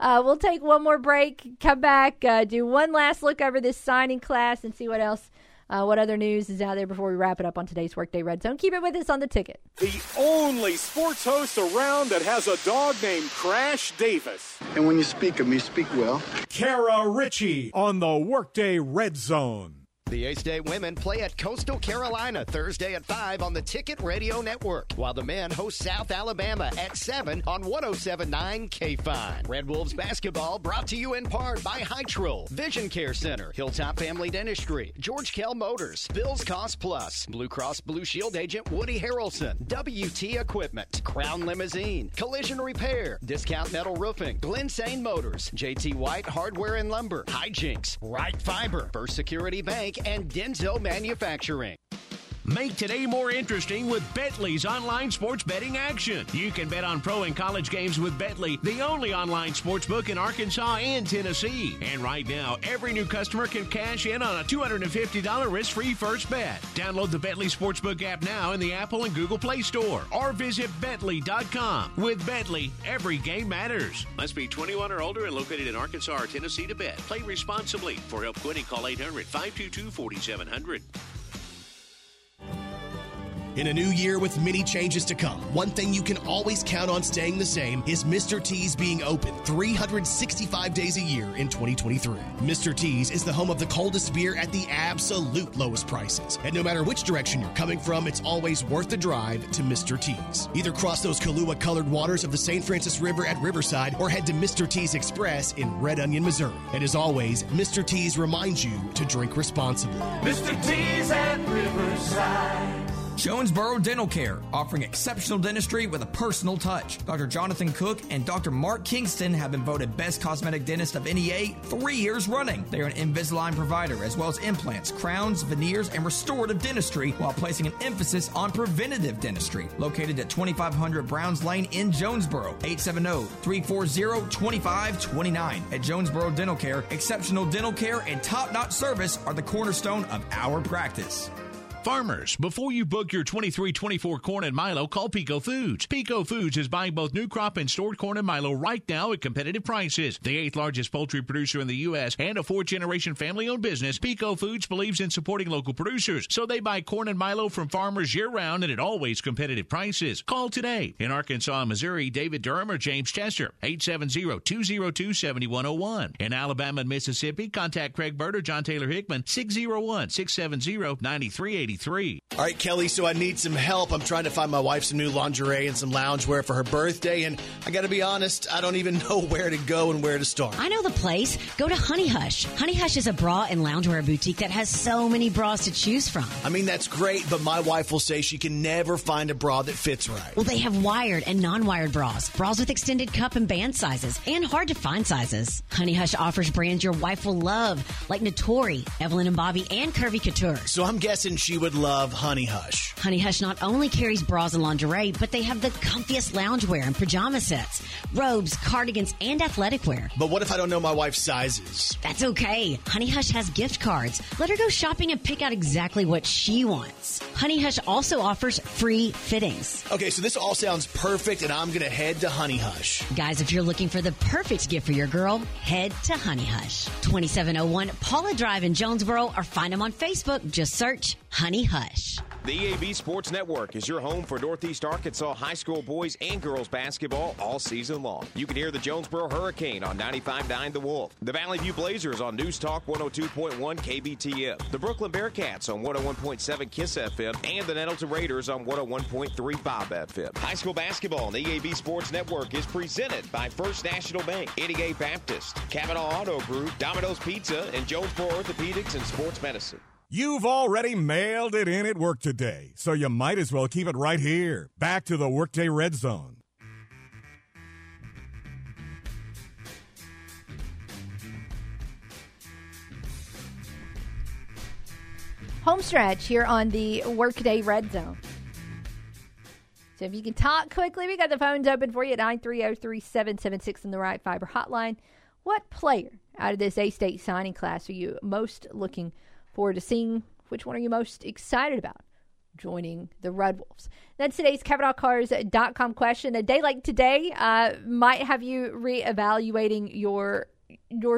We'll take one more break, come back, do one last look over this signing class and see what else. What other news is out there before we wrap it up on today's Workday Red Zone? Keep it with us on The Ticket. The only sports host around that has a dog named Crash Davis. And when you speak of me, speak well. Kara Ritchie on the Workday Red Zone. The A-State women play at Coastal Carolina Thursday at 5 on the Ticket Radio Network, while the men host South Alabama at 7 on 107.9 KFIN. Red Wolves basketball brought to you in part by Hytrol, Vision Care Center, Hilltop Family Dentistry, George Kell Motors, Bills Cost Plus, Blue Cross Blue Shield agent Woody Harrelson, WT Equipment, Crown Limousine, Collision Repair, Discount Metal Roofing, Glensane Motors, JT White Hardware and Lumber, Hijinks, Right Fiber, First Security Bank, and Denso Manufacturing. Make today more interesting with Betley's online sports betting action. You can bet on pro and college games with Betley, the only online sports book in Arkansas and Tennessee. And right now, every new customer can cash in on a $250 risk-free first bet. Download the Betley Sportsbook app now in the Apple and Google Play Store or visit Betley.com. With Betley, every game matters. Must be 21 or older and located in Arkansas or Tennessee to bet. Play responsibly. For help quitting, call 800-522-4700. In a new year with many changes to come, one thing you can always count on staying the same is Mr. T's being open 365 days a year in 2023. Mr. T's is the home of the coldest beer at the absolute lowest prices. And no matter which direction you're coming from, it's always worth the drive to Mr. T's. Either cross those Kahlua-colored waters of the St. Francis River at Riverside or head to Mr. T's Express in Red Onion, Missouri. And as always, Mr. T's reminds you to drink responsibly. Mr. T's at Riverside. Jonesboro Dental Care, offering exceptional dentistry with a personal touch. Dr. Jonathan Cook and Dr. Mark Kingston have been voted Best Cosmetic Dentist of NEA 3 years running. They are an Invisalign provider, as well as implants, crowns, veneers, and restorative dentistry, while placing an emphasis on preventative dentistry. Located at 2500 Browns Lane in Jonesboro, 870-340-2529. At Jonesboro Dental Care, exceptional dental care and top-notch service are the cornerstone of our practice. Farmers, before you book your 23-24 corn and milo, call Pico Foods. Pico Foods is buying both new crop and stored corn and milo right now at competitive prices. The 8th largest poultry producer in the U.S. and a 4th-generation family-owned business, Pico Foods believes in supporting local producers, so they buy corn and milo from farmers year-round and at always competitive prices. Call today. In Arkansas and Missouri, David Durham or James Chester, 870-202-7101. In Alabama and Mississippi, contact Craig Bird or John Taylor Hickman, 601-670-9380. 83. All right, Kelly, so I need some help. I'm trying to find my wife some new lingerie and some loungewear for her birthday, and I got to be honest, I don't even know where to go and where to start. I know the place. Go to Honey Hush. Honey Hush is a bra and loungewear boutique that has so many bras to choose from. I mean, that's great, but my wife will say she can never find a bra that fits right. Well, they have wired and non-wired bras, bras with extended cup and band sizes, and hard-to-find sizes. Honey Hush offers brands your wife will love, like Notori, Evelyn and Bobby, and Curvy Couture. So I'm guessing she would love Honey Hush. Honey Hush not only carries bras and lingerie, but they have the comfiest loungewear and pajama sets, robes, cardigans, and athletic wear. But what if I don't know my wife's sizes? That's okay. Honey Hush has gift cards. Let her go shopping and pick out exactly what she wants. Honey Hush also offers free fittings. Okay, so this all sounds perfect, and I'm going to head to Honey Hush. Guys, if you're looking for the perfect gift for your girl, head to Honey Hush. 2701 Paula Drive in Jonesboro, or find them on Facebook. Just search Honey Hush. The EAB Sports Network is your home for Northeast Arkansas high school boys and girls basketball all season long. You can hear the Jonesboro Hurricane on 95.9 The Wolf, the Valley View Blazers on News Talk 102.1 KBTM, the Brooklyn Bearcats on 101.7 KISS FM, and the Nettleton Raiders on 101.3 Bob FM. High school basketball on the EAB Sports Network is presented by First National Bank, Eddie Baptist, Cavanaugh Auto Group, Domino's Pizza, and Jonesboro Orthopedics and Sports Medicine. You've already mailed it in at work today, so you might as well keep it right here. Back to the Workday Red Zone. Home stretch here on the Workday Red Zone. So if you can talk quickly, we got the phones open for you at 930-3776 in the Right Fiber Hotline. What player out of this A-State signing class are you most looking forward to seeing? Which one are you most excited about joining the Red Wolves? That's today's CavanaughCars.com question. A day like today might have you reevaluating your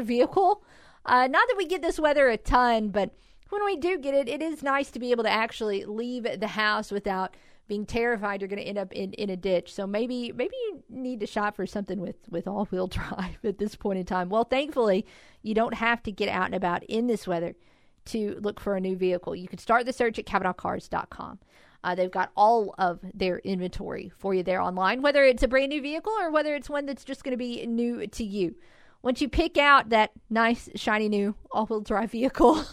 vehicle. Not that we get this weather a ton, but when we do get it, it is nice to be able to actually leave the house without being terrified you're going to end up in a ditch. So maybe you need to shop for something with all-wheel drive at this point in time. Well, thankfully, you don't have to get out and about in this weather to look for a new vehicle. You can start the search at CavanaughCars.com. They've got all of their inventory for you there online, whether it's a brand new vehicle or whether it's one that's just going to be new to you. Once you pick out that nice, shiny new all-wheel drive vehicle,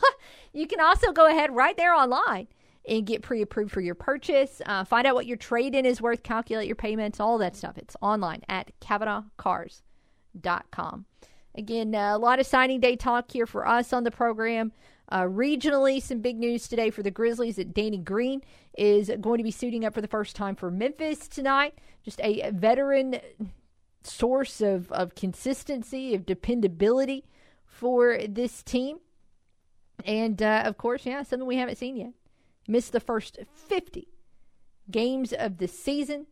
you can also go ahead right there online and get pre-approved for your purchase. Find out what your trade-in is worth, calculate your payments, all that stuff. It's online at CavanaughCars.com. Again, a lot of signing day talk here for us on the program. Regionally, some big news today for the Grizzlies that Danny Green is going to be suiting up for the first time for Memphis tonight. Just a veteran source of consistency, of dependability for this team. And, of course, something we haven't seen yet. Missed the first 50 games of the season.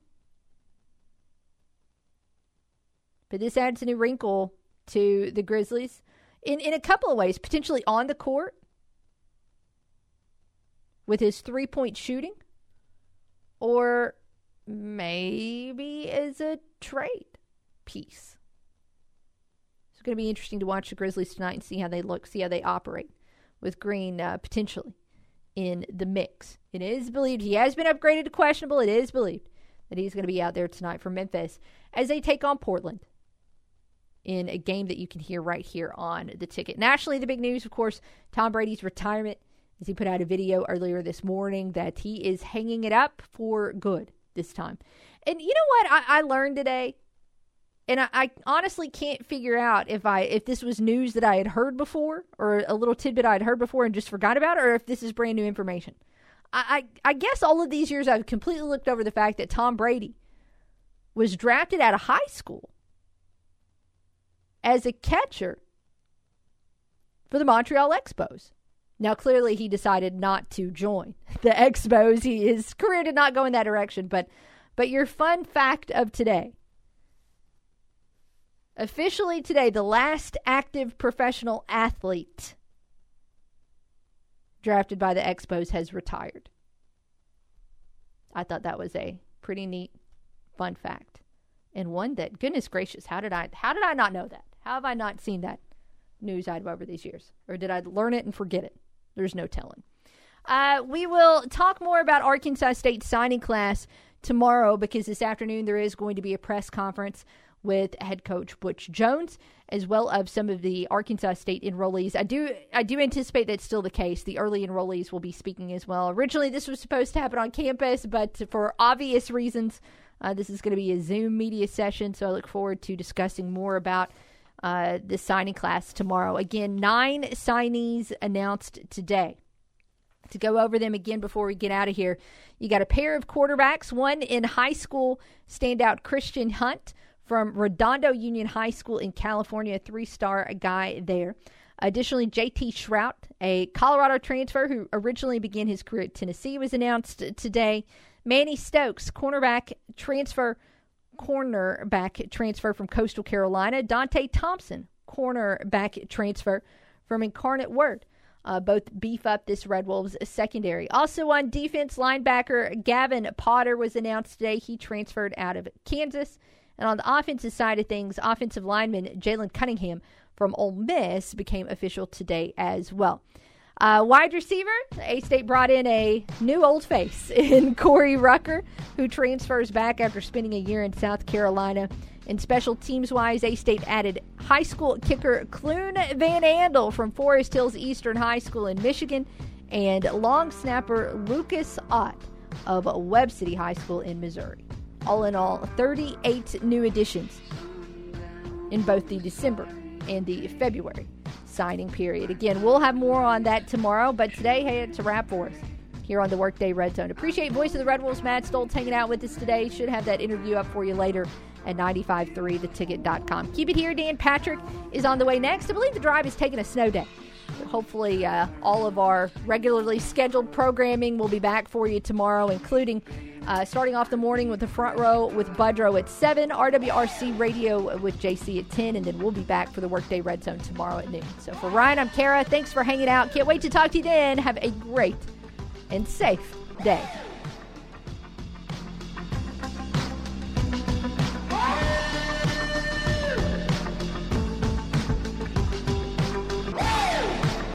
But this adds a new wrinkle to the Grizzlies in a couple of ways, potentially on the court with his three-point shooting, or maybe as a trade piece. It's going to be interesting to watch the Grizzlies tonight and see how they look, see how they operate with Green potentially in the mix. It is believed he has been upgraded to questionable. It is believed that he's going to be out there tonight for Memphis as they take on Portland in a game that you can hear right here on the ticket. Nationally, the big news, of course, Tom Brady's retirement, as he put out a video earlier this morning that he is hanging it up for good this time. And you know what I learned today? And I honestly can't figure out if this was news that I had heard before, or a little tidbit I had heard before and just forgot about it, or if this is brand new information. I guess all of these years I've completely looked over the fact that Tom Brady was drafted out of high school as a catcher for the Montreal Expos. Now, clearly he decided not to join the Expos. His career did not go in that direction. But your fun fact of today. Officially today, the last active professional athlete drafted by the Expos has retired. I thought that was a pretty neat fun fact. And one that, goodness gracious, how did I not know that? How have I not seen that news item over these years? Or did I learn it and forget it? There's no telling. We will talk more about Arkansas State's signing class tomorrow, because this afternoon there is going to be a press conference with head coach Butch Jones, as well as some of the Arkansas State enrollees. I do anticipate that's still the case. The early enrollees will be speaking as well. Originally, this was supposed to happen on campus, but for obvious reasons, this is going to be a Zoom media session, so I look forward to discussing more about the signing class tomorrow. Again, 9 signees announced today. To go over them again before we get out of here, you got a pair of quarterbacks, one in high school standout Christian Hunt from Redondo Union High School in California, 3-star guy there. Additionally, J.T. Shrout, a Colorado transfer who originally began his career at Tennessee, was announced today. Manny Stokes, cornerback transfer from Coastal Carolina. Dante Thompson, cornerback transfer from Incarnate Word. Both beef up this Red Wolves secondary. Also on defense, linebacker Gavin Potter was announced today. He transferred out of Kansas. And on the offensive side of things, offensive lineman Jaylen Cunningham from Ole Miss became official today as well. Wide receiver, A-State brought in a new old face in Corey Rucker, who transfers back after spending a year in South Carolina. And special teams-wise, A-State added high school kicker Clune Van Andel from Forest Hills Eastern High School in Michigan, and long snapper Lucas Ott of Webb City High School in Missouri. All in all, 38 new additions in both the December and the February signing period. Again, we'll have more on that tomorrow, but today, hey, it's a wrap for us here on the Workday Red Zone. Appreciate Voice of the Red Wolves, Matt Stoltz, hanging out with us today. Should have that interview up for you later at 95.3theticket.com. Keep it here. Dan Patrick is on the way next. I believe the drive is taking a snow day. But hopefully all of our regularly scheduled programming will be back for you tomorrow, including starting off the morning with the Front Row with Budrow at 7, RWRC Radio with JC at 10, and then we'll be back for the Workday Red Zone tomorrow at noon. So for Ryan, I'm Kara. Thanks for hanging out. Can't wait to talk to you then. Have a great and safe day.